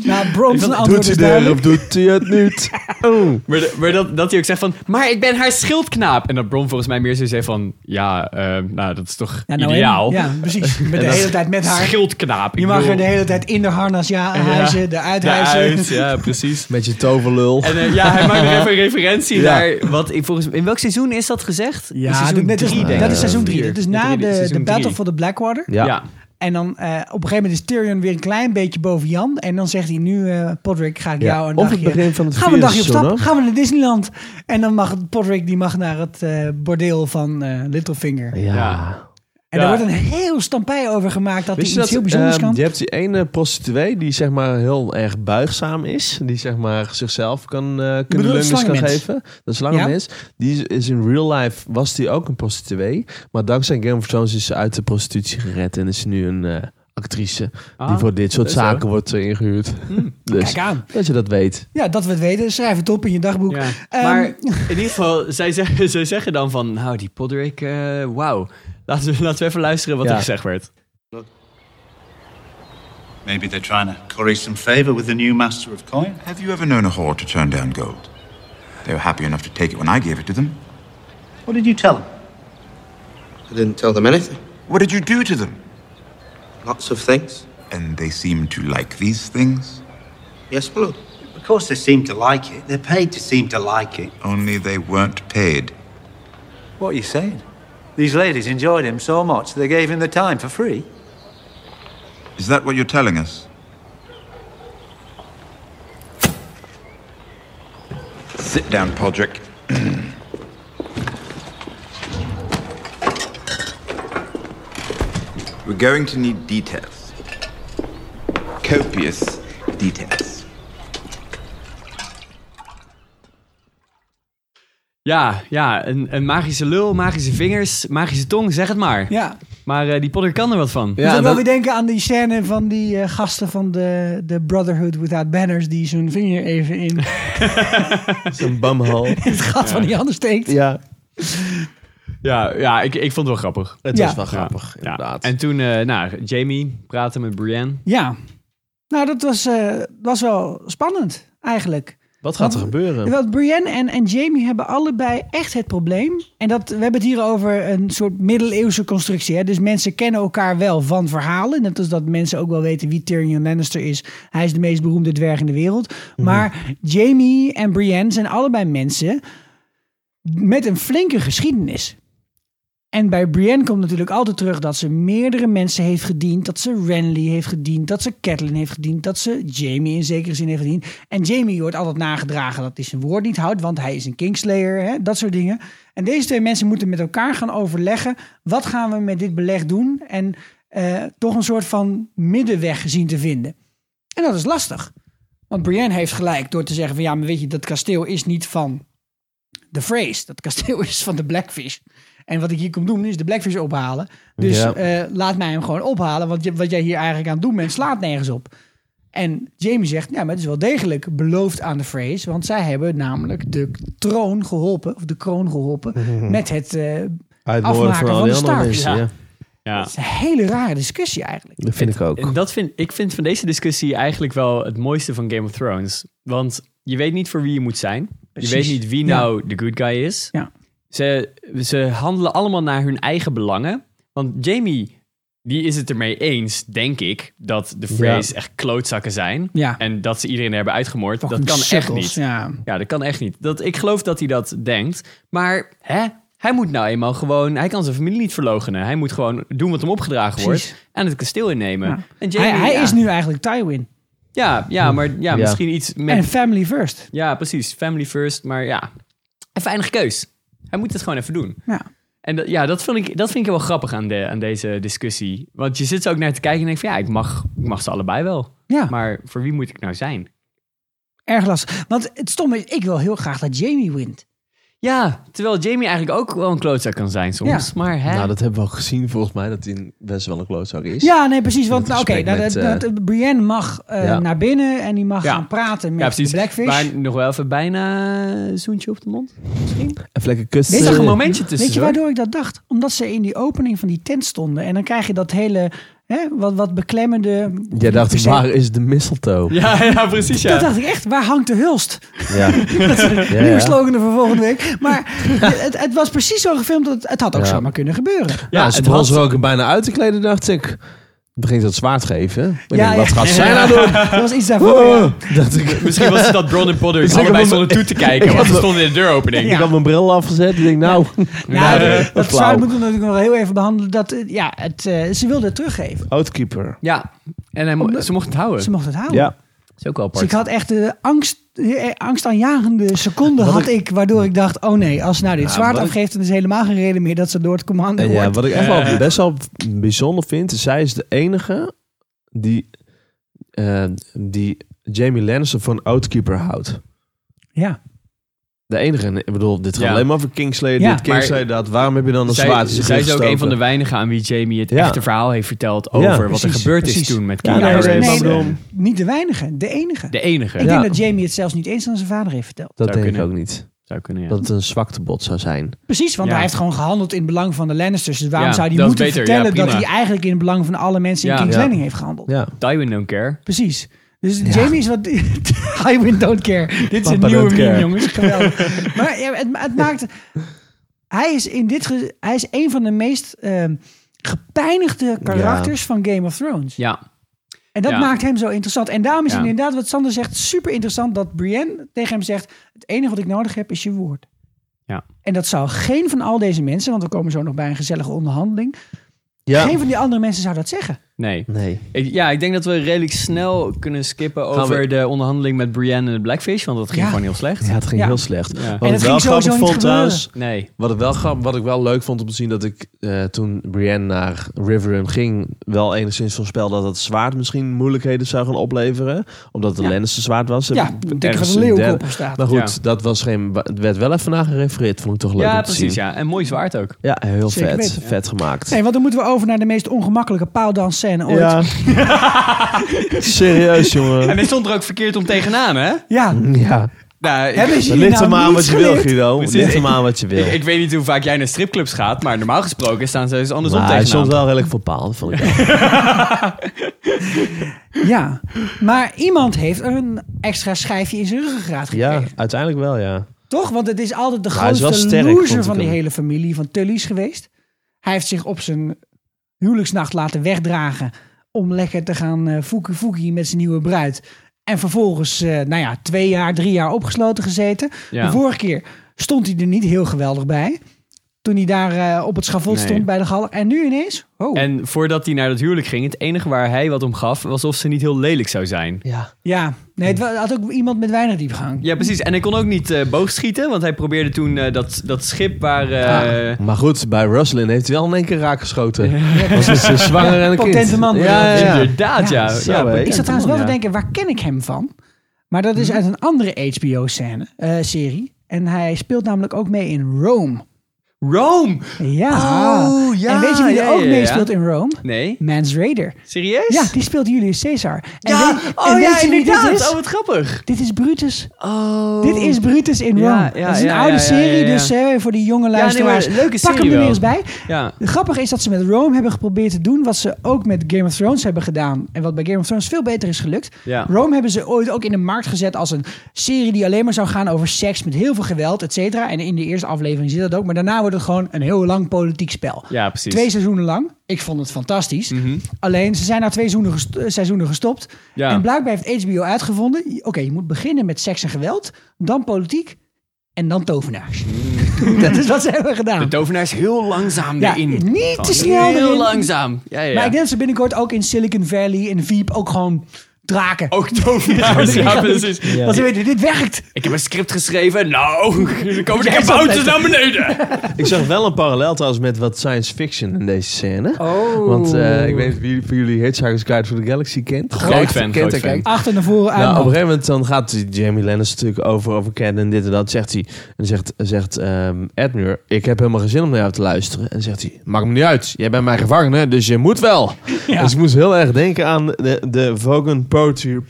Nou, Bronson antwoord doet hij erop, doet hij het niet. Oh. Maar, de, maar dat, dat hij ook zegt van... maar ik ben haar schildknaap. En dat Bron volgens mij meer zo zei van... ja, uh, nou, dat is toch ja, nou ideaal. Heen. Ja, precies. Met de hele tijd met haar. Schildknaap. Je mag bedoel. er de hele tijd in de harnas ja huizen, ja. de uithuizen. De uit, ja, precies. Met je toverlul. En uh, ja, hij maakt nog even een referentie ja. naar... Wat, volgens, in welk seizoen is dat gezegd? Ja, seizoen de, drie, uh, dat is seizoen drie. Dat is na de, de, de Battle for the Blackwater. Ja. ja. En dan uh, op een gegeven moment is Tyrion weer een klein beetje boven Jan. En dan zegt hij nu, uh, Podrick, ga ik ja, jou een dagje... Op het begin van het gaan we een dagje op stap, nog? gaan we naar Disneyland. En dan mag Podrick, die mag naar het uh, bordeel van uh, Littlefinger. Ja. ja. En daar ja. wordt een heel stampij over gemaakt dat hij iets dat, heel bijzonders uh, kan. Je hebt die ene prostituee die zeg maar heel erg buigzaam is. Die zeg maar zichzelf kan uh, lunges kan geven. Dat is lange ja. mens. Die is in real life, was die ook een prostituee. Maar dankzij Game of Thrones is ze uit de prostitutie gered. En is ze nu een uh, actrice ah, die voor dit soort zaken zo. wordt uh, ingehuurd. Hmm. Dus kijk aan. Dat je dat weet. Ja, dat we het weten. Schrijf het op in je dagboek. Ja. Um, maar in ieder geval, zij, zeggen, zij zeggen dan van, nou die Podrick, uh, wauw. Laten we, laten we even luisteren wat ja. er gezegd werd. Maybe they're trying to curry some favor with the new master of coin. Have you ever known a whore to turn down gold? They were happy enough to take it when I gave it to them. What did you tell them? I didn't tell them anything. What did you do to them? Lots of things. And they seem to like these things? Yes, my lord. Of course they seem to like it. They're paid to seem to like it. Only they weren't paid. What are you saying? These ladies enjoyed him so much, they gave him the time for free. Is that what you're telling us? Sit down, Podrick. We're going to need details. Copious details. Ja, ja een, een magische lul, magische vingers, magische tong, zeg het maar. Ja. Maar uh, die Potter kan er wat van. Ja, ik wil wel weer denken aan die scène van die uh, gasten van de, de Brotherhood Without Banners... die zo'n vinger even in... zo'n bamhal. Het gat ja. van die handen steekt. Ja, ja, ja ik, ik vond het wel grappig. Het ja. was wel grappig, ja. inderdaad. Ja. En toen, uh, nou, Jamie praatte met Brienne. Ja, nou dat was, uh, was wel spannend eigenlijk... Wat gaat er want, gebeuren? Want Brienne en, en Jamie hebben allebei echt het probleem. En dat, we hebben het hier over een soort middeleeuwse constructie. Hè? Dus mensen kennen elkaar wel van verhalen. Net als dat mensen ook wel weten wie Tyrion Lannister is. Hij is de meest beroemde dwerg in de wereld. Maar mm. Jamie en Brienne zijn allebei mensen met een flinke geschiedenis. En bij Brienne komt natuurlijk altijd terug dat ze meerdere mensen heeft gediend. Dat ze Renly heeft gediend. Dat ze Catelyn heeft gediend. Dat ze Jamie in zekere zin heeft gediend. En Jamie wordt altijd nagedragen dat hij zijn woord niet houdt. Want hij is een Kingslayer. Hè? Dat soort dingen. En deze twee mensen moeten met elkaar gaan overleggen. Wat gaan we met dit beleg doen? En uh, toch een soort van middenweg zien te vinden. En dat is lastig. Want Brienne heeft gelijk door te zeggen van ja, maar weet je, dat kasteel is niet van de Freys. Dat kasteel is van de Blackfish. En wat ik hier kom doen is de Blackfish ophalen. Dus ja. uh, laat mij hem gewoon ophalen. Want je, wat jij hier eigenlijk aan het doen bent, slaat nergens op. En Jamie zegt, ja, maar het is wel degelijk beloofd aan de Freys. Want zij hebben namelijk de troon geholpen. Of de kroon geholpen. Met het uh, afmaken van, van de Starks. Ja. Ja. Ja. Dat is een hele rare discussie eigenlijk. Dat vind het, ik ook. Dat vind, ik vind van deze discussie eigenlijk wel het mooiste van Game of Thrones. Want je weet niet voor wie je moet zijn. Precies. Je weet niet wie nou de ja. good guy is. Ja. Ze, ze handelen allemaal naar hun eigen belangen. Want Jamie, die is het ermee eens, denk ik, dat de Freys ja. echt klootzakken zijn. Ja. En dat ze iedereen hebben uitgemoord. Fucking dat kan sukkels. Echt niet. Ja. ja, dat kan echt niet. Dat, ik geloof dat hij dat denkt. Maar hè, hij moet nou eenmaal gewoon... Hij kan zijn familie niet verloochenen. Hij moet gewoon doen wat hem opgedragen Precies. wordt. En het kasteel innemen. Ja. En Jamie, hij hij ja. is nu eigenlijk Tywin. Ja, ja maar ja, ja. misschien iets... met en family first. Ja, precies. Family first, maar ja. Een fijne keus. Hij moet het gewoon even doen. Ja. En dat, ja, dat, vind ik, dat vind ik wel grappig aan, de, aan deze discussie. Want je zit er ook naar te kijken en denkt van... ja, ik mag, ik mag ze allebei wel. Ja. Maar voor wie moet ik nou zijn? Erg lastig. Want het stomme is, ik wil heel graag dat Jamie wint. Ja, terwijl Jamie eigenlijk ook wel een klootzak kan zijn soms. Ja. Maar, hè? Nou, dat hebben we al gezien volgens mij, dat hij best wel een klootzak is. Ja, nee, precies. Want nou, oké, okay, uh, Brienne mag uh, ja. naar binnen en die mag ja. gaan praten met ja, de Blackfish. Maar nog wel even bijna een zoentje op de mond, misschien. Even lekker kussen. Weet je, een momentje tussen. Weet je waardoor ik dat dacht? Omdat ze in die opening van die tent stonden. En dan krijg je dat hele... He, wat, wat beklemmende... Jij dacht, waar is de mistletoe? Ja, ja, precies. Ja. Dat dacht ik echt, waar hangt de hulst? Ja. Dat is een ja, nieuwe ja. slogan voor volgende week. Maar het, het was precies zo gefilmd, dat het, het had ook ja. zomaar kunnen gebeuren. Ja, ja ze begon ze ook bijna uit te kleden, dacht ik. Begint dat zwaard geven. Ja, denk, wat ja. gaat zij nou doen? Dat was iets daarvoor. Wow. Ja. Dat ik... Misschien was het dat Bron en Potter allebei stonden toe te kijken. Want ze stonden in de deuropening. Ja. Ik had mijn bril afgezet. Ik denk, nou... Ja. nou, nou dat dat zwaard moet ik natuurlijk nog heel even behandelen. Dat, ja, het, uh, ze wilde het teruggeven. Outkeeper. Ja. En hij mo- Omdat, ze mocht het houden. Ze mocht het houden. Ja. Dat is ook wel apart. Dus ik had echt de angst... angstaanjagende seconde had ik, ik, waardoor ik dacht, oh nee, als ze nou dit ja, zwaard afgeeft, dan is helemaal geen reden meer dat ze door het commando wordt. Ja, wat ik echt wel best wel bijzonder vind, is zij is de enige die, uh, die Jamie Lannister van Outkeeper houdt. Ja. De enige. Ik bedoel, dit gaat ja. alleen maar voor Kingslayer, ja, dit Kingslayer, dat. Waarom heb je dan een zwaard? Zij is ook een van de weinigen aan wie Jamie het ja. echte verhaal heeft verteld over ja, wat precies, er gebeurd precies. is toen met Kingslayer. Ja, ja, nee, nee, nee, niet de weinige, de enige. De enige. Ik ja. denk dat Jamie het zelfs niet eens aan zijn vader heeft verteld. Dat zou denk kunnen. Ik ook niet. Zou kunnen, ja. Dat het een zwaktebod zou zijn. Precies, want ja. hij heeft gewoon gehandeld in het belang van de Lannisters. Dus waarom ja, zou hij moeten beter, vertellen ja, dat hij eigenlijk in het belang van alle mensen in ja, King's Landing ja. heeft gehandeld? Ja. Tywin don't care. Precies. Dus ja. Jamie is wat... Tywin don't care. Dit is Papa een nieuwe meme, jongens. Geweldig. Maar ja, het, het maakt... Hij is, in dit ge... Hij is een van de meest uh, gepijnigde karakters ja. van Game of Thrones. Ja. En dat ja. maakt hem zo interessant. En daarom is ja. het inderdaad, wat Sander zegt, super interessant dat Brienne tegen hem zegt, het enige wat ik nodig heb is je woord. Ja. En dat zou geen van al deze mensen, want we komen zo nog bij een gezellige onderhandeling... Ja. Geen van die andere mensen zou dat zeggen. Nee. nee. Ik, ja, ik denk dat we redelijk snel kunnen skippen over we... de onderhandeling met Brienne en de Blackfish. Want dat ging ja. gewoon heel slecht. Ja, het ging ja. heel slecht. Ja. Wat ik wel grappig vond trouwens. Nee. Wat ik wel grappig, wat ik wel leuk vond om te zien, dat ik uh, toen Brienne naar Riverrun ging, wel enigszins voorspelde dat het zwaard misschien moeilijkheden zou gaan opleveren. Omdat het ja. Lannister zwaard was. Ja, ik denk dat een leeuwkop op staat. Maar goed, ja. dat was geen, het werd wel even naar gerefereerd. Vond ik toch leuk ja, om te precies, zien. Ja, precies. En mooi zwaard ook. Ja, heel Zeker vet. Weten. Vet gemaakt. Nee, want dan moeten we over Over naar de meest ongemakkelijke paaldansscène ooit. Ja. Serieus, jongen. En dit stond er ook verkeerd om tegenaan, hè? Ja. ja. Nou, hebben ze ligt er maar aan wat je wil, Guido. Ligt er maar aan wat je wil. Ik, ik weet niet hoe vaak jij naar stripclubs gaat, maar normaal gesproken staan ze dus andersom maar tegenaan. Maar hij stond wel redelijk voor paal, vond ik. Ja, maar iemand heeft een extra schijfje in zijn ruggengraat gekregen. Ja, uiteindelijk wel, ja. Toch? Want het is altijd de maar grootste sterk, loser van die hem. hele familie van Tully's geweest. Hij heeft zich op zijn huwelijksnacht laten wegdragen om lekker te gaan uh, foekie foekie met zijn nieuwe bruid. En vervolgens, uh, nou ja, twee jaar, drie jaar opgesloten gezeten. Ja. De vorige keer stond hij er niet heel geweldig bij. Toen hij daar uh, op het schavot nee. stond bij de galg. En nu ineens... Oh. En voordat hij naar dat huwelijk ging, het enige waar hij wat om gaf was of ze niet heel lelijk zou zijn. Ja, ja. Nee, het had ook iemand met weinig diepgang. Ja, precies. En hij kon ook niet uh, boogschieten, want hij probeerde toen uh, dat, dat schip waar... Uh... Ja. Maar goed, bij Roslyn heeft hij wel in één keer raak geschoten. Ja. Was dus uh, zwanger ja, en een kind. Potente man. Ja, ja, ja. Inderdaad, ja. ja. ja, ja, ja ik zat trouwens wel ja. te denken, waar ken ik hem van? Maar dat is uit een andere H B O-serie. Uh, en hij speelt namelijk ook mee in Rome. Rome! Ja. Oh, ja. En weet je wie er ja, ook ja, meespeelt ja. in Rome? Nee. Mans Raider. Serieus? Ja, die speelt Julius Caesar. En ja, weet, oh en ja, weet je inderdaad. Dit is? Oh, wat grappig. Dit is Brutus. Oh. Dit is Brutus in Rome. Ja, ja, dat is een ja, oude ja, serie, ja, ja, ja. dus uh, voor die jonge luisteraars. Ja, nee, leuke serie. Pak hem er weer eens bij. Ja. Het grappige is dat ze met Rome hebben geprobeerd te doen wat ze ook met Game of Thrones hebben gedaan. En wat bij Game of Thrones veel beter is gelukt. Ja. Rome hebben ze ooit ook in de markt gezet als een serie die alleen maar zou gaan over seks met heel veel geweld, et cetera. En in de eerste aflevering zit dat ook. Maar daarna wordt het gewoon een heel lang politiek spel. Ja, precies. Twee seizoenen lang. Ik vond het fantastisch. Mm-hmm. Alleen, ze zijn na twee seizoenen, gesto- seizoenen gestopt. Ja. En blijkbaar heeft H B O uitgevonden... Oké, okay, je moet beginnen met seks en geweld. Dan politiek. En dan tovenaars. Mm. Dat is wat ze hebben gedaan. De tovenaars heel langzaam ja, erin. Niet van. te snel Heel erin. langzaam. Ja, ja, ja. Maar ik denk dat ze binnenkort ook in Silicon Valley... en Veep ook gewoon... draken. Ook tovenaars. Ja, ja, precies. Ja. Want ze weten, dit werkt. Ik heb een script geschreven. Nou, dan komen de kabouters naar beneden. Ik zag wel een parallel trouwens met wat science fiction in deze scène. Oh. Want uh, ik weet niet of jullie, jullie Hitchhiker's Guide for the Galaxy kent. Groot kijkt, fan. Kent, groot fan. Achter naar voren aan. Nou, op een gegeven moment dan gaat Jamie Lannister natuurlijk over, over Ken en dit en dat. Zegt hij. En zegt, zegt um, Edmure, ik heb helemaal geen zin om naar jou te luisteren. En zegt hij, maakt me niet uit. Jij bent mijn gevangene, dus je moet wel. Ja. Dus ik moest heel erg denken aan de, de Vogan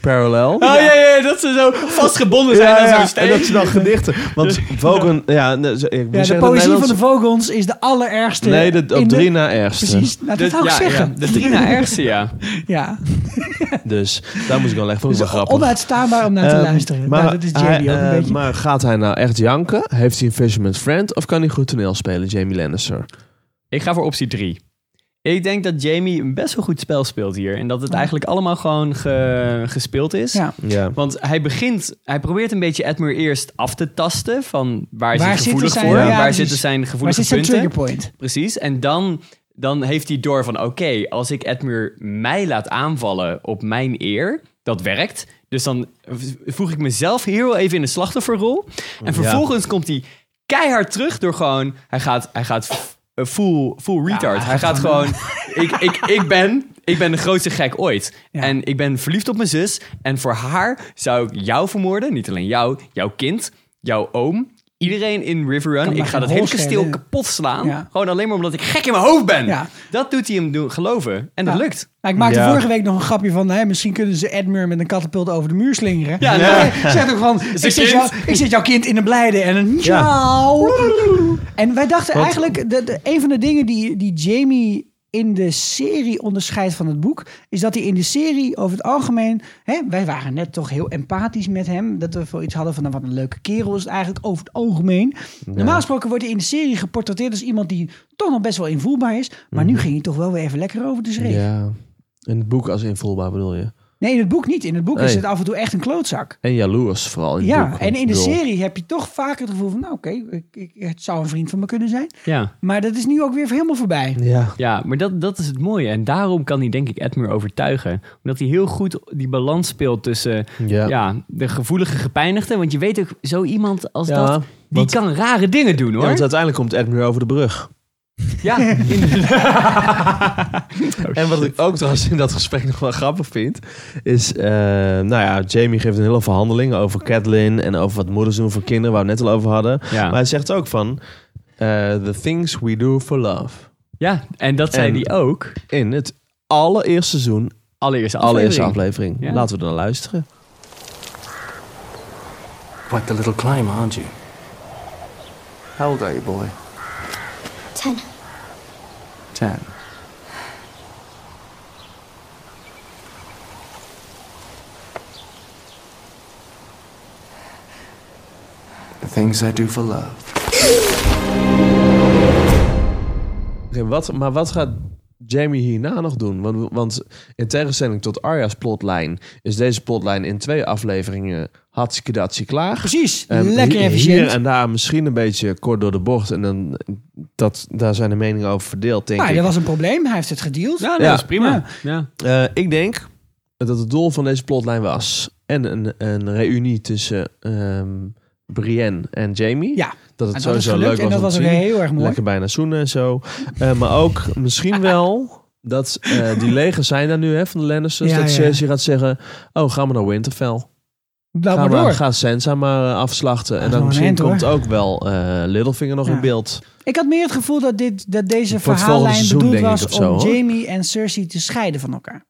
Parallel. Oh ja, ja, dat ze zo vastgebonden zijn ja, ja, aan zo'n steen. En dat ze dan gedichten. Want Vogon... Ja, ja, de poëzie Nederlands... van de Vogons is de allerergste. Nee, de, op drie de... na ergste. Precies, nou, dat de, wou ik ja, zeggen. Ja, de drie na ergste, ja. ja. Dus daar moest ik wel echt voor. Dus het is grappig. Onuitstaanbaar om naar uh, te luisteren. Maar, nou, dat is Jamie hij, ook een uh, beetje. Maar gaat hij nou echt janken? Heeft hij een Fisherman's Friend? Of kan hij goed toneel spelen, Jamie Lannister? Ik ga voor optie drie. Ik denk dat Jamie een best wel goed spel speelt hier. En dat het eigenlijk allemaal gewoon ge, gespeeld is. Ja. Ja. Want hij begint... Hij probeert een beetje Edmure eerst af te tasten. Van waar is waar hij gevoelig zijn, voor? Ja, waar zitten zijn gevoelige waar punten? Waar zit zijn triggerpoint? Precies. En dan, dan heeft hij door van... Oké, okay, als ik Edmure mij laat aanvallen op mijn eer... Dat werkt. Dus dan voeg ik mezelf hier wel even in de slachtofferrol. En vervolgens ja. komt hij keihard terug door gewoon... Hij gaat... Hij gaat Uh, full, full retard. Ja, hij gaat gewoon... ik, ik, ik, ben, ik ben de grootste gek ooit. Ja. En ik ben verliefd op mijn zus. En voor haar zou ik jou vermoorden. Niet alleen jou, jouw kind, jouw oom. Iedereen in Riverrun. Ik ga dat hele kasteel in. kapot slaan. Ja. Gewoon alleen maar omdat ik gek in mijn hoofd ben. Ja. Dat doet hij hem doen, geloven. En dat ja. lukt. Nou, ik maakte ja. vorige week nog een grapje van... Hè, misschien kunnen ze Edmure met een katapult over de muur slingeren. Ja, ja. Hij zegt ook van... Ik zet, jou, ik zet jouw kind in de blijde. En een... Ciao. Ja. En wij dachten Wat? eigenlijk... De, de, een van de dingen die, die Jamie in de serie onderscheidt van het boek... is dat hij in de serie over het algemeen... Hè, wij waren net toch heel empathisch met hem. Dat we voor iets hadden van... wat een leuke kerel is het eigenlijk over het algemeen. Ja. Normaal gesproken wordt hij in de serie geportretteerd... als iemand die toch nog best wel invoelbaar is. Maar mm. nu ging hij toch wel weer even lekker over de schreef. Ja. In het boek als invoelbaar bedoel je? Nee, in het boek niet. In het boek nee. is het af en toe echt een klootzak. En jaloers vooral. In het ja, boek, en in de bedoel. serie heb je toch vaker het gevoel van... nou oké, okay, het zou een vriend van me kunnen zijn. Ja. Maar dat is nu ook weer helemaal voorbij. Ja, ja maar dat, dat is het mooie. En daarom kan hij denk ik Edmure overtuigen. Omdat hij heel goed die balans speelt tussen ja. Ja, de gevoelige gepijnigde. Want je weet ook, zo iemand als ja, dat... die want, kan rare dingen doen hoor. Ja, want uiteindelijk komt Edmure over de brug. Ja, inderdaad. Oh, en wat ik ook trouwens in dat gesprek nog wel grappig vind... is, uh, nou ja, Jamie geeft een hele verhandeling over Catelyn... en over wat moeders doen voor kinderen, waar we het net al over hadden. Ja. Maar hij zegt ook van... Uh, the things we do for love. Ja, en dat zei en hij ook. In het allereerste seizoen, allereerste aflevering. Allereerste aflevering. Ja. Laten we dan luisteren. Quite a little climb, aren't you? How old are you, boy? Ten. Ten. The things I do for love. Okay, wat, maar wat gaat Jamie hierna nog doen? Want, want in tegenstelling tot Arya's plotlijn is deze plotlijn in twee afleveringen hatsiekedatsie klaar. Precies, um, lekker efficiënt. Hier en daar misschien een beetje kort door de bocht. En dan, dat, daar zijn de meningen over verdeeld, denk maar, ik. Maar dat was een probleem, hij heeft het gedeeld. Ja, dat ja. is prima. Ja. Ja. Uh, ik denk dat het doel van deze plotlijn was... en een, een reunie tussen um, Brienne en Jamie... Ja. Dat het sowieso leuk was. En dat was ook heel erg mooi. Lekker bijna zoenen en zo. Uh, maar ook misschien wel dat uh, die legers zijn daar nu hè, van de Lannisters. Ja, dat Cersei ja. gaat zeggen: oh, ga maar naar Winterfell. Ga maar, maar door. Ga Sansa maar afslachten. Dat en dan misschien eind, komt ook wel uh, Littlefinger nog ja. in beeld. Ik had meer het gevoel dat, dit, dat deze verhaallijn bedoeld was om zo, Jamie en Cersei te scheiden van elkaar.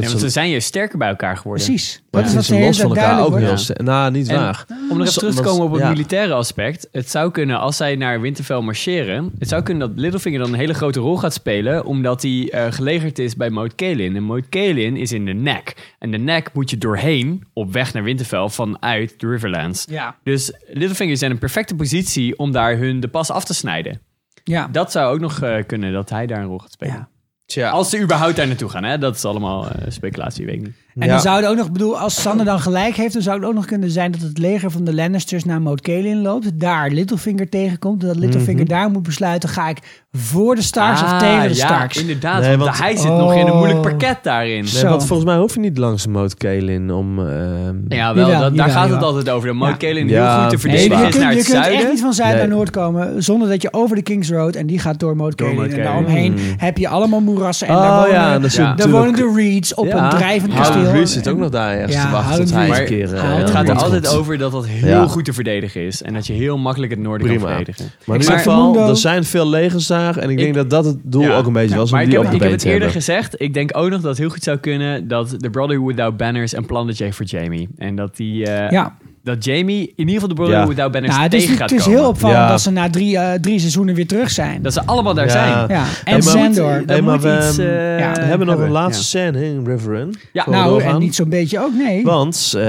Ja, want ze zijn je sterker bij elkaar geworden. Precies. Maar het ja. is ja. los van elkaar ook heel sterk. Nou, niet en, waar. Om nog even terug te komen op het ja. militaire aspect. Het zou kunnen, als zij naar Winterfell marcheren... het zou kunnen dat Littlefinger dan een hele grote rol gaat spelen... omdat hij uh, gelegerd is bij Moat Cailin. En Moat Cailin is in de Neck. En de Neck moet je doorheen op weg naar Winterfell... vanuit de Riverlands. Ja. Dus Littlefinger is in een perfecte positie... om daar hun de pas af te snijden. Ja. Dat zou ook nog uh, kunnen, dat hij daar een rol gaat spelen. Ja. Tja. Als ze überhaupt daar naartoe gaan, hè? Dat is allemaal uh, speculatie, weet ik niet. En ja. dan zou het ook nog, bedoel, als Sander dan gelijk heeft... dan zou het ook nog kunnen zijn dat het leger van de Lannisters naar Moat Cailin loopt. Daar Littlefinger tegenkomt. En dat Littlefinger mm-hmm. daar moet besluiten, ga ik voor de Starks ah, of tegen de ja, Starks? Inderdaad, nee, want, want hij zit oh. nog in een moeilijk pakket daarin. Nee, want volgens mij hoef je niet langs Moat Cailin om... Uh, ja, wel, jawel, dat, jawel, daar gaat jawel. het altijd over. De Moat Cailin ja. heel ja. goed te verdedigen nee, is naar het zuiden. Je kunt echt niet van zuid nee. naar noord komen zonder dat je over de King's Road... en die gaat door Moat Cailin. En daaromheen mm. heb je allemaal moerassen. En oh, daar wonen, ja, dat ja. daar wonen de Reeds op ja. een drijvend kasteel. Ja, Reeds zit ook nog daar ergens ja, te wachten tot hij een keer... Het gaat er altijd over dat dat heel goed te verdedigen is. En dat je heel makkelijk het noorden kan verdedigen. Maar in ieder geval, er zijn veel legers... En ik denk ik, dat dat het doel ja, ook een beetje ja, was. Maar om die ik, heb, ik heb het eerder hebben. gezegd. Ik denk ook nog dat het heel goed zou kunnen... dat The Brotherhood Without Banners een plannetje heeft voor Jamie. En dat die... Uh, ja. Dat Jamie in ieder geval de Brotherhood ja. Without Banners nou, tegen gaat komen. Het is heel opvallend ja. dat ze na drie, uh, drie seizoenen weer terug zijn. Dat ze allemaal daar ja. zijn. Ja. En hey, Sandor. Hey, maar we iets, uh, ja, hebben nog een laatste ja. scène in Riverrun. Ja. Nou, en niet zo'n beetje ook, nee. Want, uh,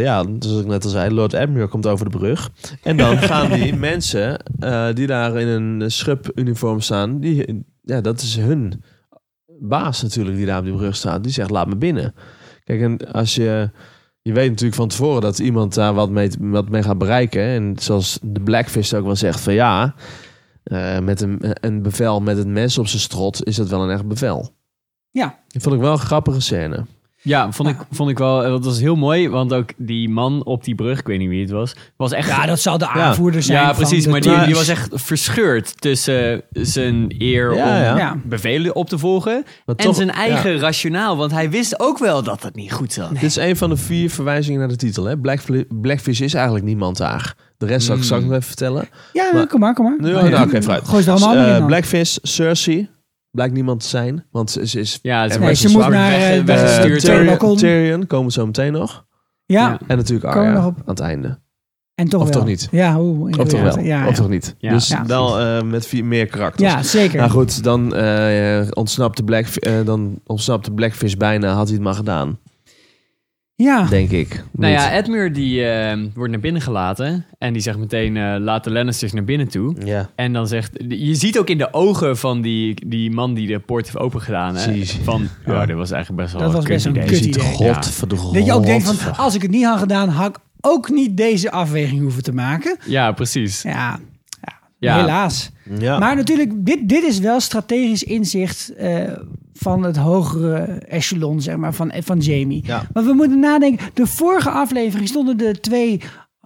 ja, zoals ik net al zei, Lord Edmure komt over de brug. En dan gaan die mensen uh, die daar in een schub-uniform staan... Die, ja, dat is hun baas natuurlijk die daar op die brug staat. Die zegt, laat me binnen. Kijk, en als je... Je weet natuurlijk van tevoren dat iemand daar wat mee, wat mee gaat bereiken. En zoals de Blackfish ook wel zegt van ja... Uh, met een, een bevel met een mes op zijn strot is dat wel een echt bevel. Ja. Dat vond ik wel een grappige scène. Ja, vond ik, vond ik wel... Dat was heel mooi, want ook die man op die brug... Ik weet niet wie het was. Was echt, ja, dat zal de aanvoerder ja, zijn. Ja, precies. Maar die, die was echt verscheurd tussen zijn eer ja, om ja. bevelen op te volgen... Maar en toch, zijn eigen ja. rationaal. Want hij wist ook wel dat dat niet goed zat. Nee. Dit is een van de vier verwijzingen naar de titel. Hè? Blackfish, Blackfish is eigenlijk niemand daar. De rest zal ik straks nog even vertellen. Ja, maar, kom maar, kom maar. Nu, oh, ja. nou, okay, vooruit. Gooi ze allemaal dus, uh, Blackfish, Cersei... Blijkt niemand te zijn, want ze is... Ja, het is nee, ze moet naar weg, uh, weggestuurd. Uh, Tyrion, Tyrion, komen we zo meteen nog. Ja. ja. En natuurlijk Arya nog op... aan het einde. En toch of wel. Toch niet. Ja, oe, of toch wel, ja, ja. of toch niet. Ja. Dus ja. wel uh, met vier meer karakters. Ja, zeker. Nou goed, dan, uh, ontsnapte Black, uh, dan ontsnapte Blackfish bijna, had hij het maar gedaan. Ja. Denk ik. Niet. Nou ja, Edmure die uh, wordt naar binnen gelaten. En die zegt meteen, uh, laat de Lannisters naar binnen toe. Yeah. En dan zegt... Je ziet ook in de ogen van die, die man die de poort heeft opengedaan. Hè, van, oh, ja. dit was eigenlijk best wel dat een kut idee. Dat was best een kut idee. Ja. Dat je ook denkt, van, als ik het niet had gedaan, had ik ook niet deze afweging hoeven te maken. Ja, precies. Ja, ja. ja. helaas. Ja. Maar natuurlijk, dit, dit is wel strategisch inzicht... Uh, van het hogere echelon, zeg maar, van, van Jamie. Ja. Want we moeten nadenken... De vorige aflevering stonden de twee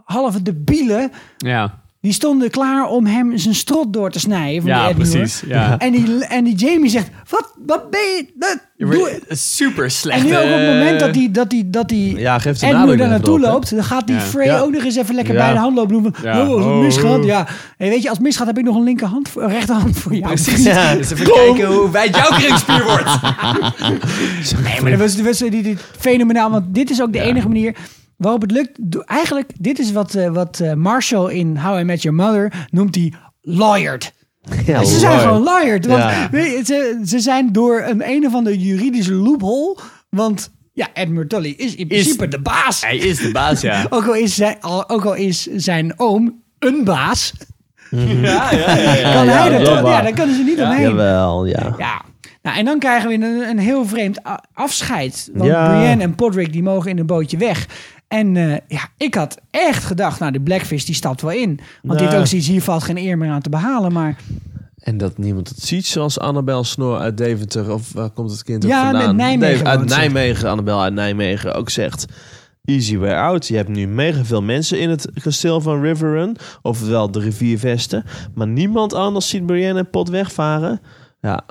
halve debielen... Ja. Die stonden klaar om hem zijn strot door te snijden. Van ja, die precies. Ja. En, die, en die Jamie zegt... Wat, wat ben je... Dat, je super slecht. En nu ook op het moment dat die, dat die, dat die ja, Edmure daar naartoe loopt... dan gaat die ja. Frey ja. ook nog eens even lekker ja. bij de hand lopen. Doen, ja. Oh, als het misgaat. Ja. En weet je, als het misgaat heb ik nog een linkerhand, voor, een rechterhand voor jou. Precies. Ja. Dus even Kom. kijken hoe wijd jouw kringspier wordt. Nee, maar dat was, dat was die, die, fenomenaal. Want dit is ook de ja. enige manier... waarop het lukt, eigenlijk, dit is wat, uh, wat uh, Marshall in How I Met Your Mother noemt die lawyered. Ja, dus ze zijn gewoon lawyered. Want, ja. weet je, ze, ze zijn door een een of andere juridische loophole, want Ja, Edmure Tully is in principe is, de baas. Hij is de baas, ja. ook, al is zijn, ook al is zijn oom een baas. Mm-hmm. Ja, ja, ja, ja. Kan ja, hij ja, dat toch? Ja, daar kunnen ze niet ja. omheen. Jawel, ja. ja. Nou, en dan krijgen we een, een heel vreemd afscheid. Want ja. Brienne en Podrick, die mogen in een bootje weg. En uh, ja, ik had echt gedacht, nou, de Blackfish, die stapt wel in. Want nou. dit ook zoiets, hier valt geen eer meer aan te behalen, maar... En dat niemand het ziet, zoals Annabel Snor uit Deventer... of waar komt het kind ook ja, vandaan? Nijmegen, nee, uit Nijmegen, zegt. Annabel uit Nijmegen ook zegt... Easy way out. Je hebt nu mega veel mensen in het kasteel van Riverrun... ofwel de riviervesten... maar niemand anders ziet Brienne en Pod wegvaren. Ja,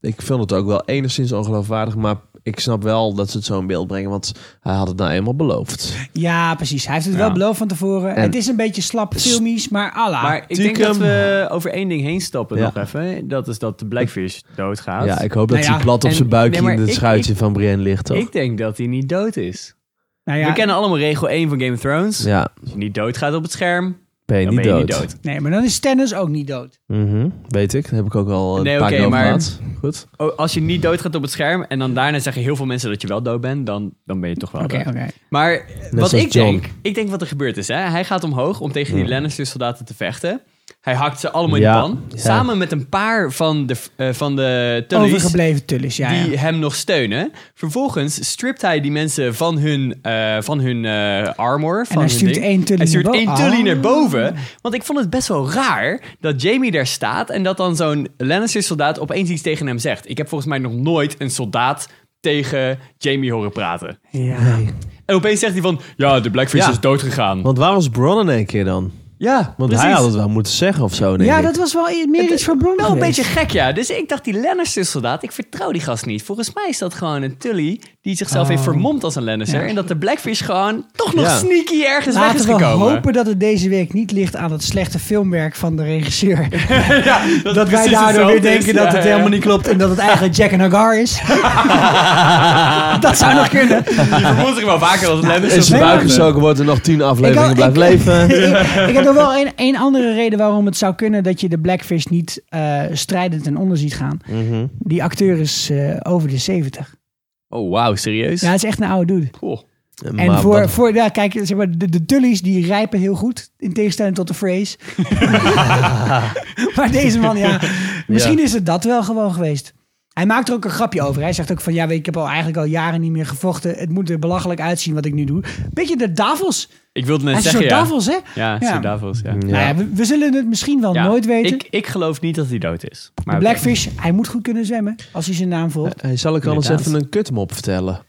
ik vind het ook wel enigszins ongeloofwaardig... maar ik snap wel dat ze het zo in beeld brengen... want hij had het nou eenmaal beloofd. Ja, precies. Hij heeft het ja. wel beloofd van tevoren. En het is een beetje slap filmisch, maar Allah. Maar ik denk dat we over één ding heen stappen ja. nog even. Dat is dat de Blackfish doodgaat. Ja, ik hoop dat nou ja. hij plat op en, zijn buikje nee, in het schuitje ik, van Brienne ligt. Toch? Ik denk dat hij niet dood is. Nou ja, we kennen allemaal regel één van Game of Thrones. Ja. Als je niet doodgaat op het scherm... Ben je, niet, ben je dood. niet dood. Nee, maar dan is Stannis ook niet dood. Mm-hmm. Weet ik, dat heb ik ook al een nee, paar okay, keer over gehad. Goed. Oh, als je niet dood gaat op het scherm... en dan daarna zeggen heel veel mensen dat je wel dood bent... dan, dan ben je toch wel okay, dood. Okay. Maar Net wat ik John. denk... Ik denk wat er gebeurd is. Hè? Hij gaat omhoog om tegen die mm. Lannister soldaten te vechten. Hij hakt ze allemaal ja. in de pan. Ja. Samen met een paar van de, uh, van de Tullys... Overgebleven Tullys, ja. Die ja. hem nog steunen. Vervolgens stript hij die mensen van hun, uh, van hun uh, armor. Van en hij hun stuurt ding. één Tully Hij stuurt één Tully oh. naar boven. Want ik vond het best wel raar dat Jamie daar staat... en dat dan zo'n Lannister-soldaat opeens iets tegen hem zegt. Ik heb volgens mij nog nooit een soldaat tegen Jamie horen praten. Ja. Nee. En opeens zegt hij van... Ja, de Blackfish ja. is doodgegaan. Want waar was Bronn in één keer dan? Ja, want precies. hij had het wel moeten zeggen of zo, denk Ja, ik. dat was wel meer het, iets voor Bronn. Wel een beetje gek, ja. Dus ik dacht, die Lannister-soldaat, ik vertrouw die gast niet. Volgens mij is dat gewoon een Tully die zichzelf oh. heeft vermomd als een Lannister. Ja. En dat de Blackfish gewoon toch nog ja. sneaky ergens Laten weg is gekomen. Laten we hopen dat het deze week niet ligt aan het slechte filmwerk van de regisseur. ja, dat dat wij daardoor weer denken is. dat ja, het ja. helemaal niet klopt en dat het eigenlijk Jaqen H'ghar is. dat zou nog kunnen. Die vermoedt zich wel vaker als een Lannister. In zijn buik gezogen wordt er nog tien afleveringen blijft leven. Ik heb wel een, een andere reden waarom het zou kunnen... dat je de Blackfish niet uh, strijdend en onder ziet gaan. Mm-hmm. Die acteur is uh, over de zeventig. Oh, wauw, serieus? Ja, het is echt een oude dude. Cool. En, en voor, wat... voor ja, kijk, zeg maar, de, de Tullys die rijpen heel goed... in tegenstelling tot de Freys. ja. Maar deze man, ja... Misschien ja. is het dat wel gewoon geweest. Hij maakt er ook een grapje over. Hij zegt ook van... ja, weet, ik heb al eigenlijk al jaren niet meer gevochten. Het moet er belachelijk uitzien wat ik nu doe. Beetje de Davos... Ik wilde net zeggen, ja. Hij is Davos, hè? Ja, ja. Davos, ja. ja. Nou ja we, we zullen het misschien wel ja. nooit weten. Ik, ik geloof niet dat hij dood is. Maar Blackfish, okay. hij moet goed kunnen zwemmen als hij zijn naam volgt. Uh, zal ik anders even een kutmop vertellen?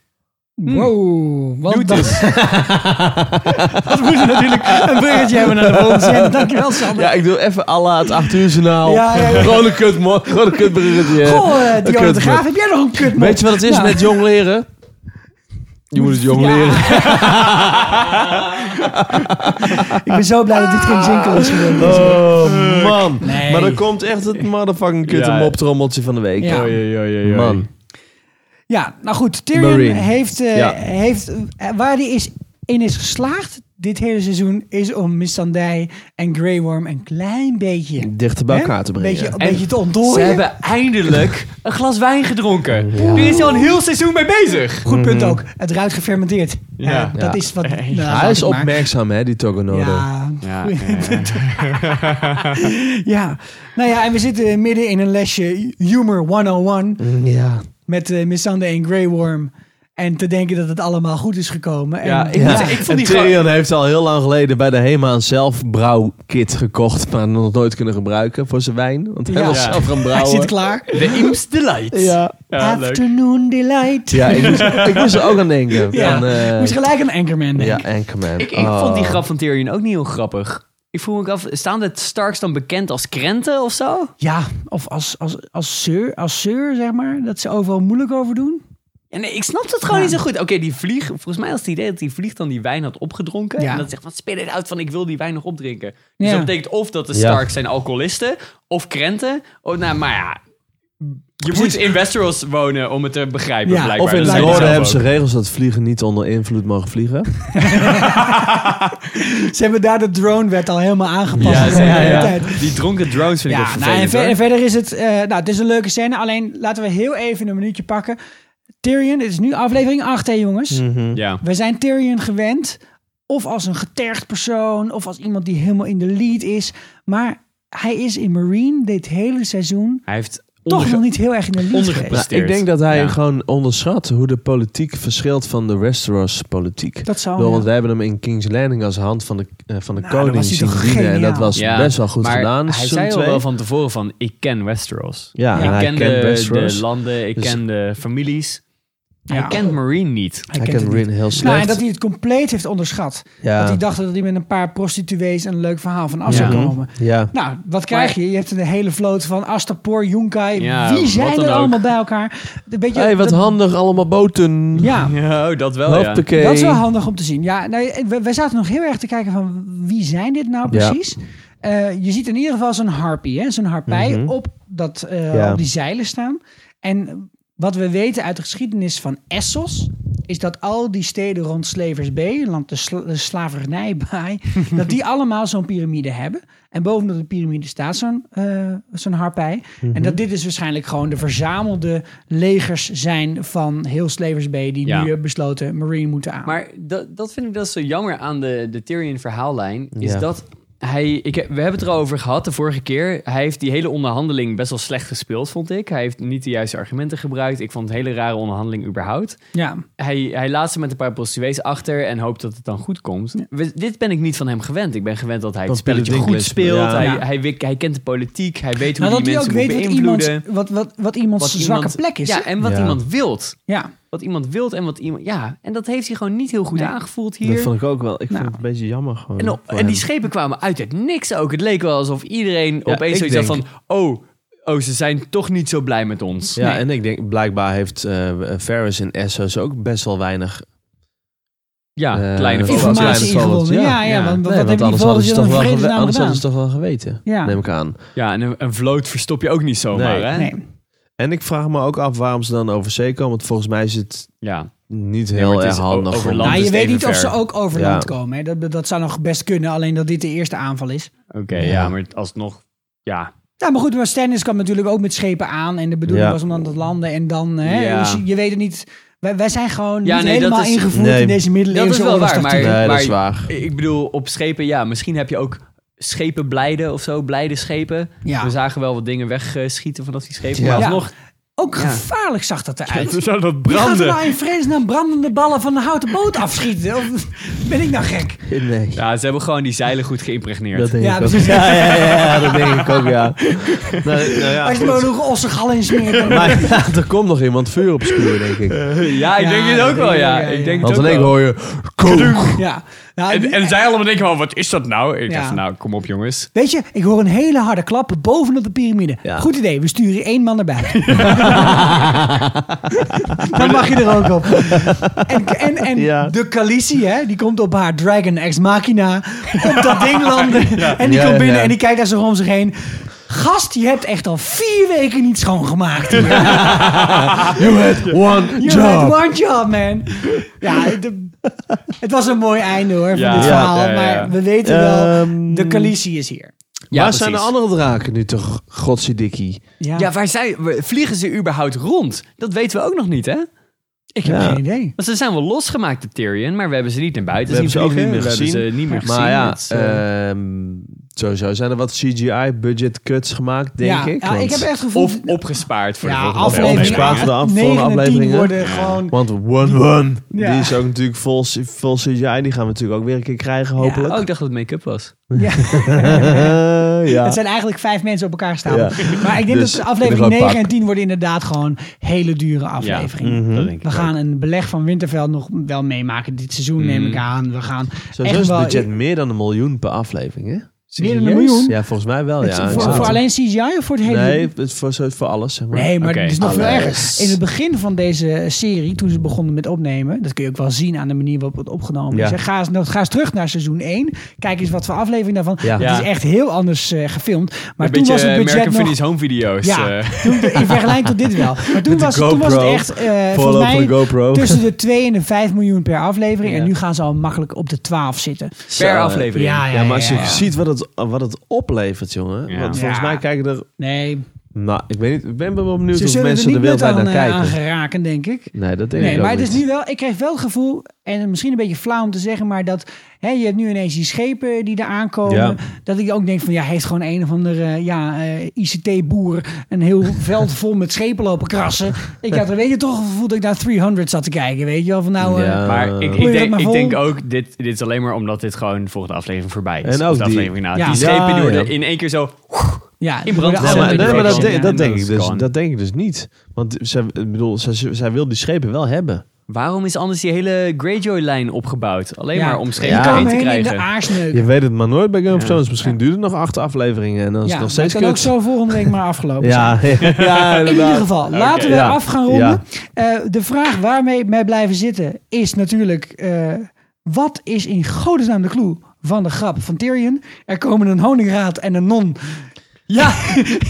Hmm. Wow, wat Doet dat... dat moet natuurlijk een bruggetje hebben naar de volgende zin. Dankjewel, Sander. Ja, ik doe even alla het acht uur journaal. Ja, ja, ja. Gewoon een kutmop, gewoon een kutbruggetje. Goh, uh, Dionne de Graaf, heb jij nog een kutmop? Weet je wat het is nou. met jong leren? Je moet het jong ja. leren. Ik ben zo blij dat dit geen zinkel is geworden. Oh, man. Nee. Maar dan komt echt het motherfucking kutte ja. moptrommeltje van de week. Ja. Oei, oei, oei, oei. Man. Ja, nou goed. Tyrion heeft, uh, ja. heeft... Waar hij is, in is geslaagd dit hele seizoen... is om Missandei en Grey Worm een klein beetje... dichter bij elkaar hè? te brengen. Beetje, een en beetje te ontdooien. Ze hebben eindelijk een glas wijn gedronken. Ja. Er is al een heel seizoen mee bezig. Goed punt mm-hmm. ook. Het ruikt gefermenteerd. Ja. Ja, dat ja. is wat... Nou, ja, hij is opmerkzaam, hè, die Togonode. Ja. Ja. ja. Nou ja, en we zitten midden in een lesje Humor honderdéén. Ja. Met uh, Missandei en Grey Worm. En te denken dat het allemaal goed is gekomen. Ja, en, ik, ja. ik vond die en Tyrion heeft al heel lang geleden bij de Hema een zelfbrouwkit gekocht. Maar nog nooit kunnen gebruiken voor zijn wijn. Want hij ja. was ja. zelf gaan brouwen. Hij zit klaar. De Imps Delight. Ja. Ja, Afternoon leuk. Delight. Ja, ik moest, ik moest er ook aan denken. Ja. Aan, uh, ik moest gelijk aan Anchorman denken. Ja, Anchorman. Ik, ik oh. vond die grap van Tyrion ook niet heel grappig. Ik vroeg me af, staan de Starks dan bekend als krenten of zo? Ja, of als, als, als, zeur, als zeur, zeg maar. Dat ze overal moeilijk over doen. En nee, ik snap dat gewoon ja. niet zo goed. Oké, okay, die vlieg... Volgens mij was het idee dat die vlieg dan die wijn had opgedronken. Ja. En dat zegt, wat spit het uit van ik wil die wijn nog opdrinken. Dus ja. dat betekent of dat de Starks ja. zijn alcoholisten of krenten. Of, nou, maar ja... Je Precies. moet in Westeros wonen om het te begrijpen, ja, blijkbaar. Of in het noorden hebben ze regels dat vliegen niet onder invloed mogen vliegen. Ze hebben daar de dronewet al helemaal aangepast. Ja, ja, ja, ja. Die dronken drones vind ja, ik ook vervelend. Nou, en, ver- en verder is het... Uh, nou, het is een leuke scène. Alleen laten we heel even een minuutje pakken. Tyrion, het is nu aflevering acht, hè jongens. Mm-hmm. Ja. We zijn Tyrion gewend. Of als een getergd persoon. Of als iemand die helemaal in de lead is. Maar hij is in Meereen dit hele seizoen... Hij heeft... Toch onderge- nog niet heel erg in de liefde geweest. Nou, ik denk dat hij ja. gewoon onderschat hoe de politiek verschilt van de Westeros-politiek. Dat zou, Door, want ja. wij hebben hem in King's Landing als hand van de, uh, van de nou, koning zien dienen. En dat was ja, best wel goed maar gedaan. Hij zei al wel van tevoren van, ik ken Westeros. Ja, ja. Ik ken de, Westeros. de landen, ik dus, ken de families. Ja. Hij kent Meereen niet. Hij, hij kent Meereen heel slecht. Nou, en dat hij het compleet heeft onderschat. Ja. Dat hij dacht dat hij met een paar prostituees een leuk verhaal van af zou ja. komen. Ja. Nou, wat krijg je? Je hebt een hele vloot van Astapor, Yunkai. Ja, wie zijn er ook. allemaal bij elkaar? Een beetje, hey, wat dat... handig, allemaal boten. Ja, ja dat wel. Ja. Dat is wel handig om te zien. Ja, nou, wij zaten nog heel erg te kijken van wie zijn dit nou precies? Ja. Uh, je ziet in ieder geval zo'n harpie, hè? zo'n harpij mm-hmm. op, dat, uh, ja. op die zeilen staan. En... Wat we weten uit de geschiedenis van Essos... is dat al die steden rond Slavers Bay... land de, sla- de slavernijbaai... dat die allemaal zo'n piramide hebben. En bovenop de piramide staat zo'n, uh, zo'n harpij. Mm-hmm. En dat dit dus waarschijnlijk gewoon de verzamelde legers zijn... van heel Slavers Bay die ja. nu besloten Meereen moeten aan. Maar dat, dat vind ik dat zo jammer aan de, de Tyrion-verhaallijn... is ja. dat... Hij, ik, we hebben het erover gehad de vorige keer. Hij heeft die hele onderhandeling best wel slecht gespeeld, vond ik. Hij heeft niet de juiste argumenten gebruikt. Ik vond het een hele rare onderhandeling überhaupt. Ja. Hij, hij laat ze met een paar prostituees achter en hoopt dat het dan goed komt. Ja. We, dit ben ik niet van hem gewend. Ik ben gewend dat hij dat het spelletje goed speelt. Ja. Hij, hij, hij, hij kent de politiek. Hij weet hoe nou, die mensen moet beïnvloeden. Iemand, wat, wat, wat iemands wat zwakke iemand, plek is. Ja, en wat ja. iemand wilt. Ja. Wat iemand wilt en wat iemand... Ja, en dat heeft hij gewoon niet heel goed nee. aangevoeld hier. Dat vond ik ook wel. Ik nou. vind het een beetje jammer gewoon. En, op, en die schepen kwamen uit het niks ook. Het leek wel alsof iedereen ja, opeens zoiets denk... had van... Oh, oh, ze zijn toch niet zo blij met ons. Ja, nee. En ik denk blijkbaar heeft uh, Varys en Essos ook best wel weinig... Ja, uh, kleine informatie vogels. Ja, ja, ja, want, nee, want die anders, hadden ze, toch wel gewe- anders hadden ze toch wel geweten. Ja. Neem ik aan. Ja, en een, een vloot verstop je ook niet zomaar, nee, hè? Nee. En ik vraag me ook af waarom ze dan over zee komen. Want volgens mij is het ja. niet heel ja, erg handig. Nou, je weet niet ver. of ze ook over ja. land komen. Hè? Dat, dat zou nog best kunnen. Alleen dat dit de eerste aanval is. Oké, okay, ja. ja, maar alsnog... Ja. ja, maar goed. Maar Stannis kwam natuurlijk ook met schepen aan. En de bedoeling ja. was om dan te landen. En dan... Hè, ja. dus je weet het niet... Wij, wij zijn gewoon ja, niet nee, helemaal is, ingevoerd nee, in deze middeleeuwen. Dat is wel waar. Maar, nee, maar, dat is waar. Ik bedoel, op schepen... Ja, misschien heb je ook... schepen blijden of zo, blijde schepen. Ja. We zagen wel wat dingen wegschieten vanaf die schepen. Maar ja. alsnog... Ook gevaarlijk ja. zag dat eruit. Ja, zou dat branden. Wie gaat nou in vredesnaam brandende ballen van een houten boot afschieten? Of ben ik nou gek? Nee. Ja, ze hebben gewoon die zeilen goed geïmpregneerd. Dat denk ja, ik ook. Ja, ja, ja, ja, dat denk ik ook, ja. Nou, nou ja Als je maar nog ossengal in smeert. Maar ja, er komt nog iemand vuur op spuren, denk ik. Uh, ja, ik ja, denk het ook wel, ja. ja, ja, ja. Ik denk Want dan hoor je... Ja. Nou, en, en, en zij allemaal denken van, wat is dat nou? Ik ja. dacht, nou, kom op jongens. Weet je, ik hoor een hele harde klap bovenop de piramide. Ja. Goed idee, we sturen één man naar buiten. Dan mag je er ook op. En, en, en ja. de Khaleesi, hè, die komt op haar Dragon Ex Machina. Op dat ding landen. Ja. En die ja, komt binnen ja, ja. en die kijkt daar zo om zich heen. Gast, je hebt echt al vier weken niet schoongemaakt. You had one you job. You had one job, man. Ja, de, het was een mooi einde hoor, van ja, dit ja, verhaal. Ja, ja. Maar we weten wel, um, de Khaleesi is hier. Ja, waar precies. zijn de andere draken nu toch, godzijdankie? Ja. ja, waar zijn, vliegen ze überhaupt rond? Dat weten we ook nog niet, hè? Ik heb ja. geen idee. Want ze zijn wel losgemaakt, de Tyrion, maar we hebben ze niet naar buiten zien vliegen. We hebben ze ook niet meer gezien. Ze niet meer gezien. Maar ja, met, uh, um, sowieso zijn er wat C G I-budget-cuts gemaakt, denk ja, ik. Ja, ik heb echt gevoel... Of opgespaard voor ja, de aflevering. Opgespaard voor de af, volgende afleveringen. Worden gewoon... Want One One, ja. die is ook natuurlijk vol, vol C G I. Die gaan we natuurlijk ook weer een keer krijgen, hopelijk. Ja, oh, ik dacht dat het make-up was. Ja. ja. Het zijn eigenlijk vijf mensen op elkaar staan. Ja. Maar ik denk dus, dat aflevering negen en tien worden inderdaad gewoon hele dure afleveringen. Ja, mm-hmm. dat denk ik we gaan ook. Een beleg van Winterfell nog wel meemaken dit seizoen, mm. neem ik aan. We gaan sowieso is het budget meer dan een miljoen per aflevering, hè? Meer dan een miljoen? Ja, volgens mij wel, ja. Voor, voor alleen C G I of voor het hele... Nee, het, voor, voor alles, zeg maar. Nee, maar okay. het is nog veel erger. In het begin van deze serie, toen ze begonnen met opnemen... dat kun je ook wel zien aan de manier waarop het opgenomen ja. is. Hè. Ga eens, nou, ga eens terug naar seizoen één. Kijk eens wat voor aflevering daarvan. Ja. Het is echt heel anders uh, gefilmd. Maar een toen was het budget nog... van die home video's. Ja, uh. toen, in vergelijking tot dit wel. Maar toen, was, GoPro, toen was het echt, uh, volgens mij, tussen de twee en de vijf miljoen per aflevering. Ja. En nu gaan ze al makkelijk op de twaalf zitten. Per aflevering? Ja, ja, ja, ja, ja, ja. Maar als je ziet wat het... wat het oplevert, jongen. Ja. Want volgens ja. mij kijken er... Nee. Nou, ik weet niet. Ik ben wel benieuwd ze hoe mensen er de wereld aan, naar kijken. Ze zullen er niet aan geraken, denk ik. Nee, dat denk nee, ik maar ook het niet. Is nu wel. Ik krijg wel het gevoel, en misschien een beetje flauw om te zeggen, maar dat hè, je hebt nu ineens die schepen die er aankomen. Ja. Dat ik ook denk van, ja, heeft gewoon een of andere ja, uh, I C T-boer een heel veld vol met schepen lopen krassen. Ik had er weet je toch het gevoel dat ik naar driehonderd zat te kijken, weet je wel? Van nou, uh, ja. Maar ik, ik, denk, maar ik denk ook, dit, dit is alleen maar omdat dit gewoon de volgende aflevering voorbij is. En ook die, aflevering, nou, ja. die schepen ja, worden ja. in één keer zo... Ja, in brand. Ja, maar, nee, maar dat, de, dat, denk ik dus, dat denk ik dus niet. Want zij, ik bedoel, zij, zij wil die schepen wel hebben. Waarom is anders die hele Greyjoy-lijn opgebouwd? Alleen ja. maar om schepen ja. heen te krijgen. Je weet het maar nooit bij Game of Thrones. Misschien ja. duurt het nog acht afleveringen. En dan is ja, het nog steeds kut. Het kan ook zo volgende week maar afgelopen ja. zijn. Ja, ja, in ieder geval, okay. laten we ja. af gaan ronden. Ja. Uh, de vraag waarmee wij blijven zitten is natuurlijk... Uh, wat is in godesnaam de clue van de grap van Tyrion? Er komen een honingraad en een non... Ja,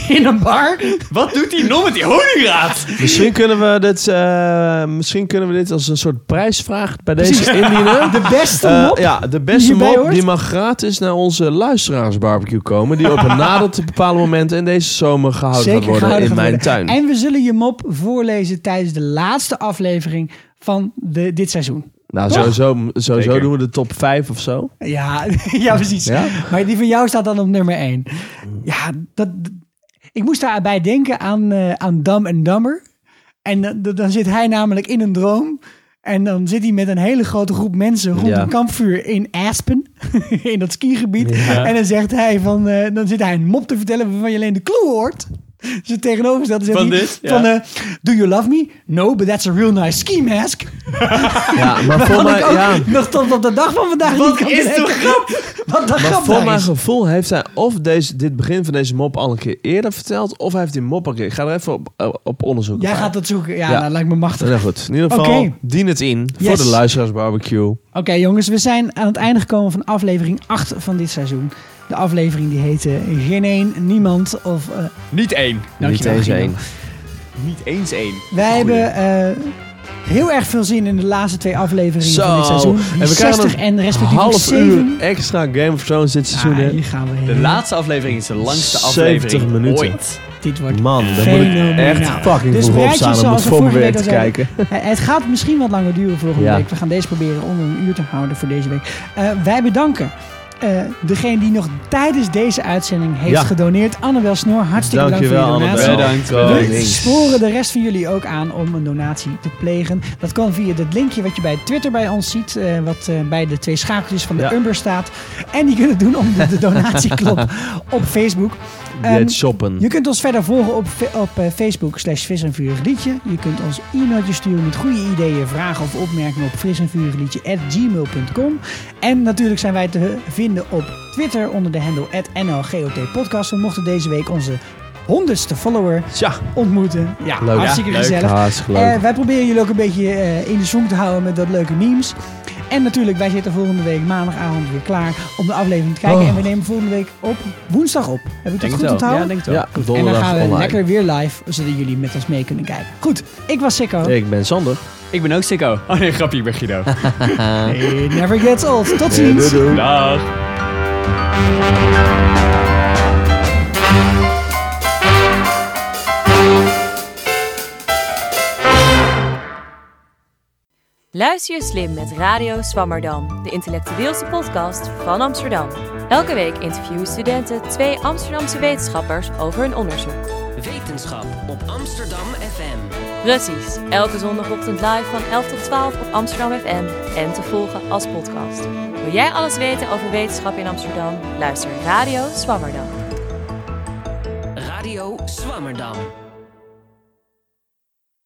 in een bar. Wat doet die non met die honingraad? Misschien kunnen we dit, uh, misschien kunnen we dit als een soort prijsvraag bij deze indienen. De beste mop. Uh, ja, de beste die mop die mag gratis naar onze luisteraarsbarbecue komen. Die op een nadert bepaalde momenten in deze zomer gehouden Zeker gaat worden gehouden in mijn worden. tuin. En we zullen je mop voorlezen tijdens de laatste aflevering van de, dit seizoen. Nou, Toch? sowieso, sowieso doen we de top vijf of zo. Ja, ja precies. Ja? Maar die van jou staat dan op nummer één. Ja, dat, ik moest daarbij denken aan, uh, aan Dumb and Dumber. En dan, dan zit hij namelijk in een droom. En dan zit hij met een hele grote groep mensen rond ja. een kampvuur in Aspen. In dat skigebied. Ja. En dan zegt hij van... Uh, dan zit hij een mop te vertellen waarvan je alleen de clue hoort. Ze tegenovergestelde zegt van, hij, dit, van ja. uh, do you love me? No, but that's a real nice ski mask. Ja, maar voor mij... Ja. Nog tot op de dag van vandaag Wat niet is de grap? Wat de grap voor mijn gevoel heeft hij of deze, dit begin van deze mop al een keer eerder verteld... of hij heeft die mop een keer... Ik ga er even op, op onderzoek. Jij gaat dat zoeken. Ja, ja. Nou, lijkt me machtig. Nou goed, in ieder geval, okay. dien het in yes. voor de luisteraarsbarbecue. Oké okay, jongens, we zijn aan het einde gekomen van aflevering acht van dit seizoen. De aflevering die heette Geen één, Niemand of... Uh... Niet één. Dankjewel, Niet eens één. Niet eens één. Wij Goeie. hebben uh, heel erg veel zin in de laatste twee afleveringen Zo. van dit seizoen. En we zestig en respectief half zeven... uur extra Game of Thrones dit seizoen. Ah, hier gaan we heen. De laatste aflevering is de langste aflevering ooit. Dit wordt Man, daar moet ik echt fucking dus voor opstaan om het voorbereid te zeggen. kijken. Het gaat misschien wat langer duren volgende ja. week. We gaan deze proberen onder een uur te houden voor deze week. Uh, wij bedanken... Uh, degene die nog tijdens deze uitzending heeft ja. gedoneerd. Annabel Snoor, hartstikke bedankt voor je donatie. Bedankt. We sporen de rest van jullie ook aan om een donatie te plegen. Dat kan via het linkje wat je bij Twitter bij ons ziet. Uh, wat uh, bij de twee schakeltjes van de ja. Umber staat. En die kunnen doen om de, de donatieklop op Facebook. Um, shoppen. Je kunt ons verder volgen op, op uh, Facebook slash Fris en Vurig Liedje. Je kunt ons e-mailtjes sturen met goede ideeën, vragen of opmerkingen op fris en vurig liedje at gmail punt com. En natuurlijk zijn wij te vinden op Twitter onder de handle at N L G O T podcast. We mochten deze week onze honderdste follower ja. ontmoeten. Ja, leuk, hartstikke ja. gezellig. Hartstikke leuk. Uh, wij proberen jullie ook een beetje uh, in de zoom te houden met dat leuke memes. En natuurlijk, wij zitten volgende week maandagavond weer klaar om de aflevering te kijken. Oh. En we nemen volgende week op woensdag op. Heb ik dat goed onthouden? Ja, denk het wel. Ja, en dan gaan we online. lekker weer live, zodat jullie met ons mee kunnen kijken. Goed, ik was Sikko. Ik ben Sander. Ik ben ook Sikko. Oh nee, grapje, ik ben Guido. Nee, never gets old. Tot ziens. Ja, doei, doei. Dag. Luister je slim met Radio Swammerdam, de intellectueelste podcast van Amsterdam. Elke week interviewen studenten twee Amsterdamse wetenschappers over hun onderzoek. Wetenschap op Amsterdam F M. Precies, elke zondagochtend live van elf tot twaalf op Amsterdam F M en te volgen als podcast. Wil jij alles weten over wetenschap in Amsterdam? Luister Radio Swammerdam. Radio Swammerdam.